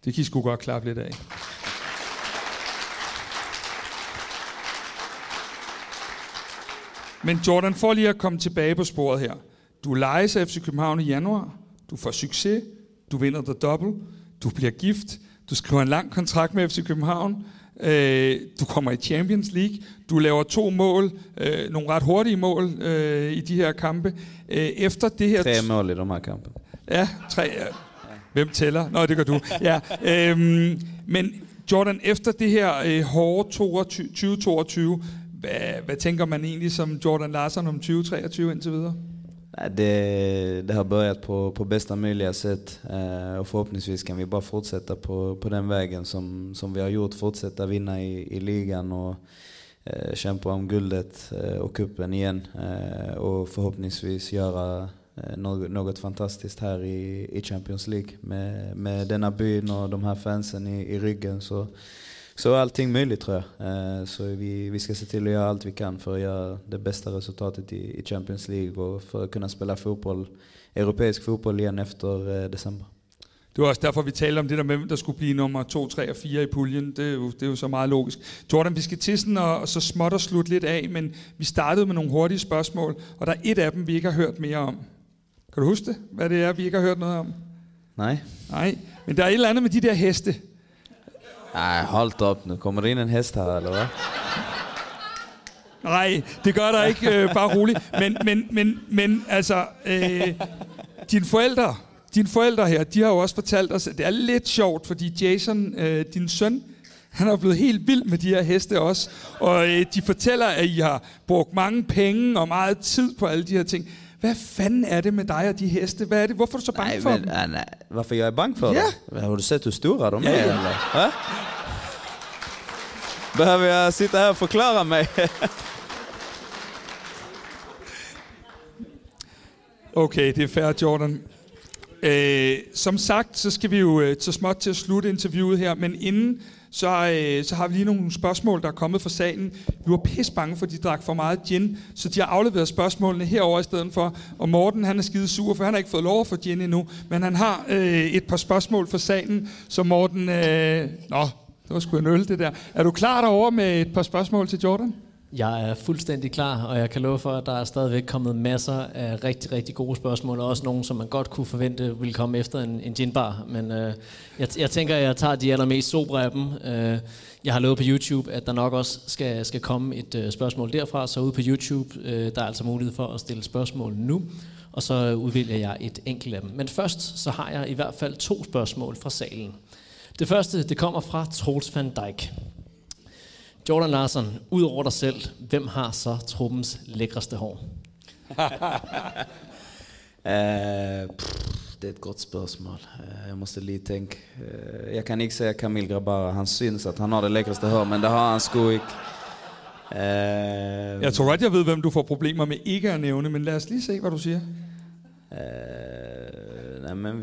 Det kan sgu godt klare lidt af. Men Jordan, for lige at komme tilbage på sporet her. Du lejes af FC København i januar, du får succes, du vinder the double, du bliver gift, du skriver en lang kontrakt med FC København, du kommer i Champions League, du laver 2 mål, nogle ret hurtige mål i de her kampe. Efter det her 3 mål i de her kampe. Ja, 3. Hvem tæller? Nå, det gør du. Ja, men Jordan, efter det her hårde 2022, hvad tænker man egentlig som Jordan Larsson om 2023 indtil videre? Det har börjat på bästa möjliga sätt och förhoppningsvis kan vi bara fortsätta på den vägen som vi har gjort, fortsätta vinna i ligan och kämpa om guldet och kuppen igen och förhoppningsvis göra något fantastiskt här i Champions League med denna byn och de här fansen i ryggen, så är allting möjligt tror jag. Så vi ska se till att göra allt vi kan för att göra det bästa resultatet i Champions League och för att kunna spela fotboll, europeisk fotboll igen efter december. Det var også derfor, vi talte om det der med, der skulle blive nummer 2, 3 og 4 i puljen. Det er jo så meget logisk. Jordan, vi skal til sådan og så småt og slutte lidt af, men vi startede med nogle hurtige spørgsmål, og der er et af dem, vi ikke har hørt mere om. Kan du huske det? Hvad det er, vi ikke har hørt noget om? Nej. Men der er et eller andet med de der heste. Nej, hold op nu. Kommer der ind en hest her, eller hvad? Nej, det gør der ikke. Bare roligt. Men altså, dine forældre her, de har jo også fortalt os, at det er lidt sjovt, fordi Jason, din søn, han er blevet helt vild med de her heste også. Og de fortæller, at I har brugt mange penge og meget tid på alle de her ting. Hvad fanden er det med dig og de heste? Hvad er det? Hvorfor er du så bange for dem? Nej. Hvorfor jeg er bange for dem? Har du set, hvor store de er? Eller? Behøver jeg sitte her og forklare mig? Okay, det er fair, Jordan. Som sagt, så skal vi jo til småt til at slutte interviewet her, men inden, så har vi lige nogle spørgsmål, der er kommet fra salen. Vi var pisse bange for, de drak for meget gin, så de har afleveret spørgsmålene herover i stedet for. Og Morten, han er skide sur, for han har ikke fået lov at få gin endnu, men han har et par spørgsmål fra salen, så Morten... Nå, det var sgu en øl, det der. Er du klar derovre med et par spørgsmål til Jordan? Jeg er fuldstændig klar, og jeg kan love for, at der er stadigvæk kommet masser af rigtig, rigtig gode spørgsmål, og også nogle, som man godt kunne forvente ville komme efter en ginbar. Men jeg tænker, at jeg tager de allermest sobre af dem. Jeg har lovet på YouTube, at der nok også skal komme et spørgsmål derfra, så ude på YouTube, der er altså mulighed for at stille spørgsmål nu, og så udvælger jeg et enkelt af dem. Men først, så har jeg i hvert fald 2 spørgsmål fra salen. Det første, det kommer fra Troels van Dijk. Jordan Larsson, ud over dig selv, hvem har så truppens lækreste hår? Det er et godt spørgsmål. Jeg måste lige tænke. Jeg kan ikke sige Kamil Grabara. Han synes, at han har det lækreste hår, men det har han sgu ikke. Jeg tror godt, jeg ved, hvem du får problemer med ikke at nævne, men lad os lige se, hvad du siger. Nej, men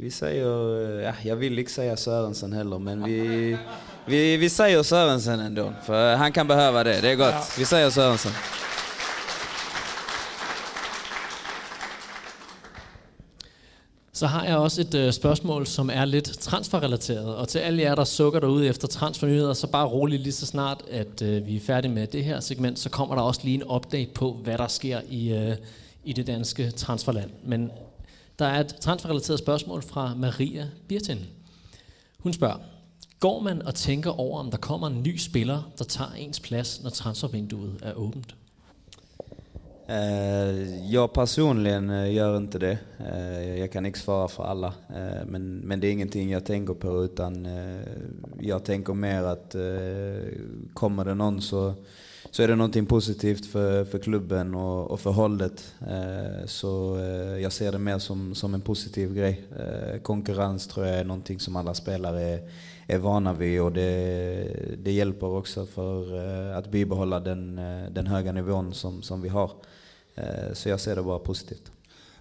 vi siger, ja, jeg vil ikke sige Sørensen heller, men vi siger Sørensen endda, for han kan behøve det. Det er godt. Vi siger Sørensen. Så har jeg også et spørgsmål, som er lidt transferrelateret, og til alle jer, der sukker derude efter transfernyheder, så bare roligt lige så snart, at vi er færdige med det her segment, så kommer der også lige en update på, hvad der sker i det danske transferland. Men der er et transferrelateret spørgsmål fra Maria Birtin. Hun spørger, går man og tænker over, om der kommer en ny spiller, der tager ens plads, når transfervinduet er åbent? Jeg personligen gør ikke det. Jeg kan ikke svare for alle, men det er ingenting jeg tænker på, utan jeg tænker mere, at kommer det nogen, så är det någonting positivt för klubben och för hållet. Så jag ser det mer som en positiv grej. Konkurrens tror jag är någonting som alla spelare är vana vid, och det hjälper också för att bibehålla den höga nivån som vi har. Så jag ser det bara positivt.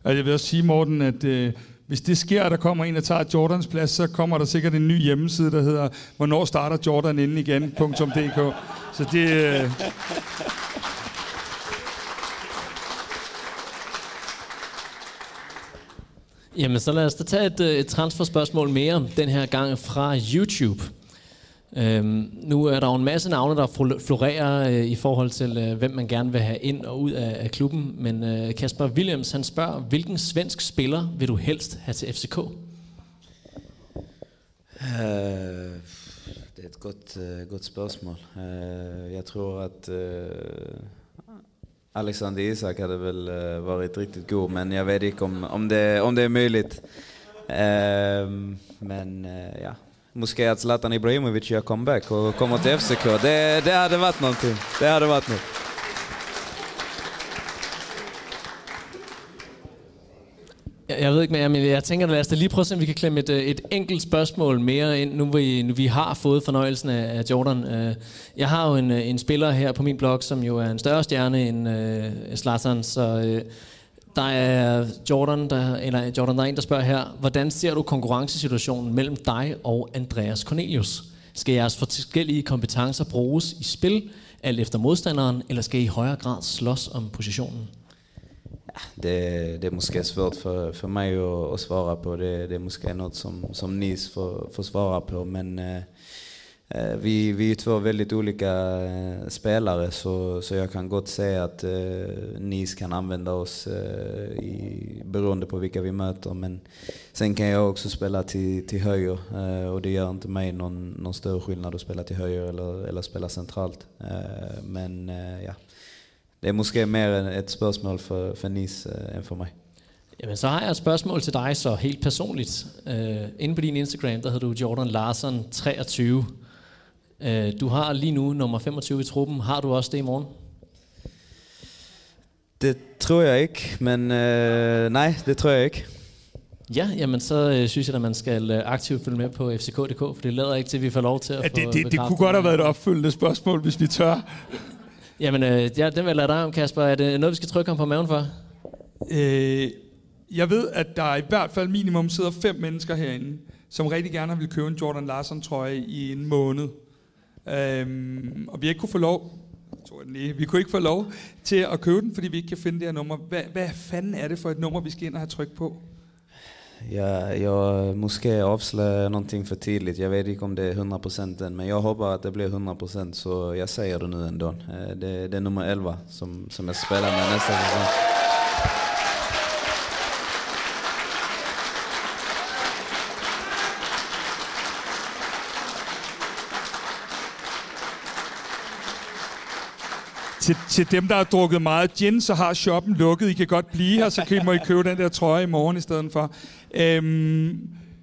Jag vill säga Morten att hvis det sker, at der kommer en, der tager Jordans plads, så kommer der sikkert en ny hjemmeside, der hedder Hvornår starter Jordan inden igen.dk. Så det... Jamen, så lad os da tage et transferspørgsmål mere, den her gang fra YouTube. Nu er der jo en masse navne, der florerer i forhold til, hvem man gerne vil have ind og ud af klubben. Men Kasper Williams, han spørger, hvilken svensk spiller vil du helst have til FCK? Det er et godt spørgsmål. Jeg tror, at Alexander Isak havde vel været rigtig god, men jeg ved ikke, om det er muligt. Men ja... Måske att Zlatan Ibrahimović gör comeback och kommer till FCK. Det hade varit någonting. Det hade varit något. Jeg ved ikke mere, men jeg tænker, lad os da lige prøve at se, om vi kan klemme et enkelt spørgsmål mere ind, nu vi har fået fornøjelsen af Jordan. Jeg har jo en spiller her på min blog, som jo er en større stjerne end Zlatan, så... Der er Jordan, der spørger her, hvordan ser du konkurrencesituationen mellem dig og Andreas Cornelius? Skal jeres forskellige kompetencer bruges i spil, alt efter modstanderen, eller skal I højere grad slås om positionen? Ja, det er måske svært for mig at svare på. Det er måske noget, som Nis får svare på, men... Vi är två väldigt olika spelare, så jag kan gott säga att Nis kan använda oss beroende på vilka vi möter, men sen kan jag också spela till höger, och det gör inte mig någon större skillnad att spela till höger eller spela centralt, men ja, det är måske mer ett spörsmål för Nis än för mig. Jamen, så har jeg et spørgsmål til dig så helt personligt. Inde på din Instagram, der hedder du Jordan Larsson 23. Du har lige nu nummer 25 i truppen. Har du også det i morgen? Det tror jeg ikke, men nej, det tror jeg ikke. Ja, jamen så synes jeg, at man skal aktivt følge med på fck.dk, for det lader ikke til, at vi får lov til at få... Det kunne godt have været et opfølgende spørgsmål, hvis vi tør. Jamen, ja, den vil jeg lade dig om, Kasper. Er det noget, vi skal trykke ham på maven for? Jeg ved, at der i hvert fald minimum sidder 5 mennesker herinde, som rigtig gerne vil købe en Jordan Larsson-trøje i en måned. Og vi ikke kunne få lov, vi kunne ikke få lov til at købe den, fordi vi ikke kan finde det her nummer. Hvad fanden er det for et nummer, vi skal ind og have tryk på? Ja, jeg måske afslører noget for tidligt. Jeg ved ikke om det er 100%, men jeg håber, at det bliver 100%, så jeg siger det nu endda. Det er nummer 11, som jeg spiller med næste sæson. Til dem, der har drukket meget gin, så har shoppen lukket. I kan godt blive her, så må I købe den der trøje i morgen i stedet for.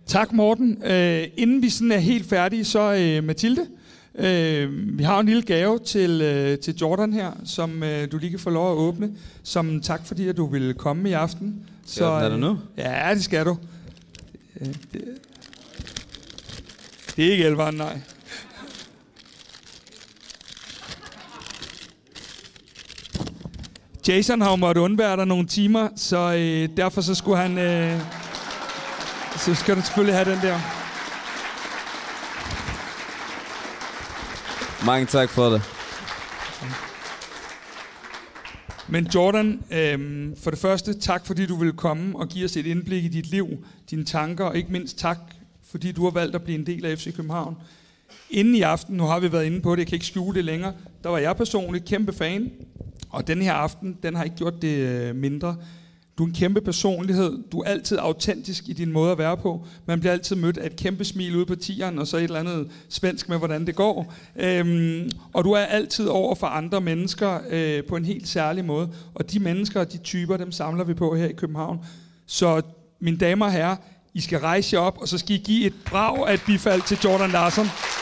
Tak, Morten. Inden vi sådan er helt færdige, så Mathilde. Vi har en lille gave til Jordan her, som du lige kan få lov at åbne. Som tak, fordi at du ville komme i aften. Så, ja, er det nu? Ja, det skal du. Det er ikke elveren, nej. Jason har jo måttet undvære dig nogle timer, så derfor så skulle han... så skal du selvfølgelig have den der. Mange tak for det. Men Jordan, for det første, tak fordi du ville komme og give os et indblik i dit liv, dine tanker, og ikke mindst tak, fordi du har valgt at blive en del af FC København. Inden i aften, nu har vi været inde på det, jeg kan ikke skjule det længere, der var jeg personligt kæmpe fan. Og den her aften, den har ikke gjort det mindre. Du er en kæmpe personlighed. Du er altid autentisk i din måde at være på. Man bliver altid mødt af et kæmpe smil ude på tieren, og så et eller andet svensk med, hvordan det går. Og du er altid over for andre mennesker på en helt særlig måde. Og de mennesker og de typer, dem samler vi på her i København. Så mine damer og herrer, I skal rejse jer op, og så skal I give et brag af et bifald til Jordan Larsson.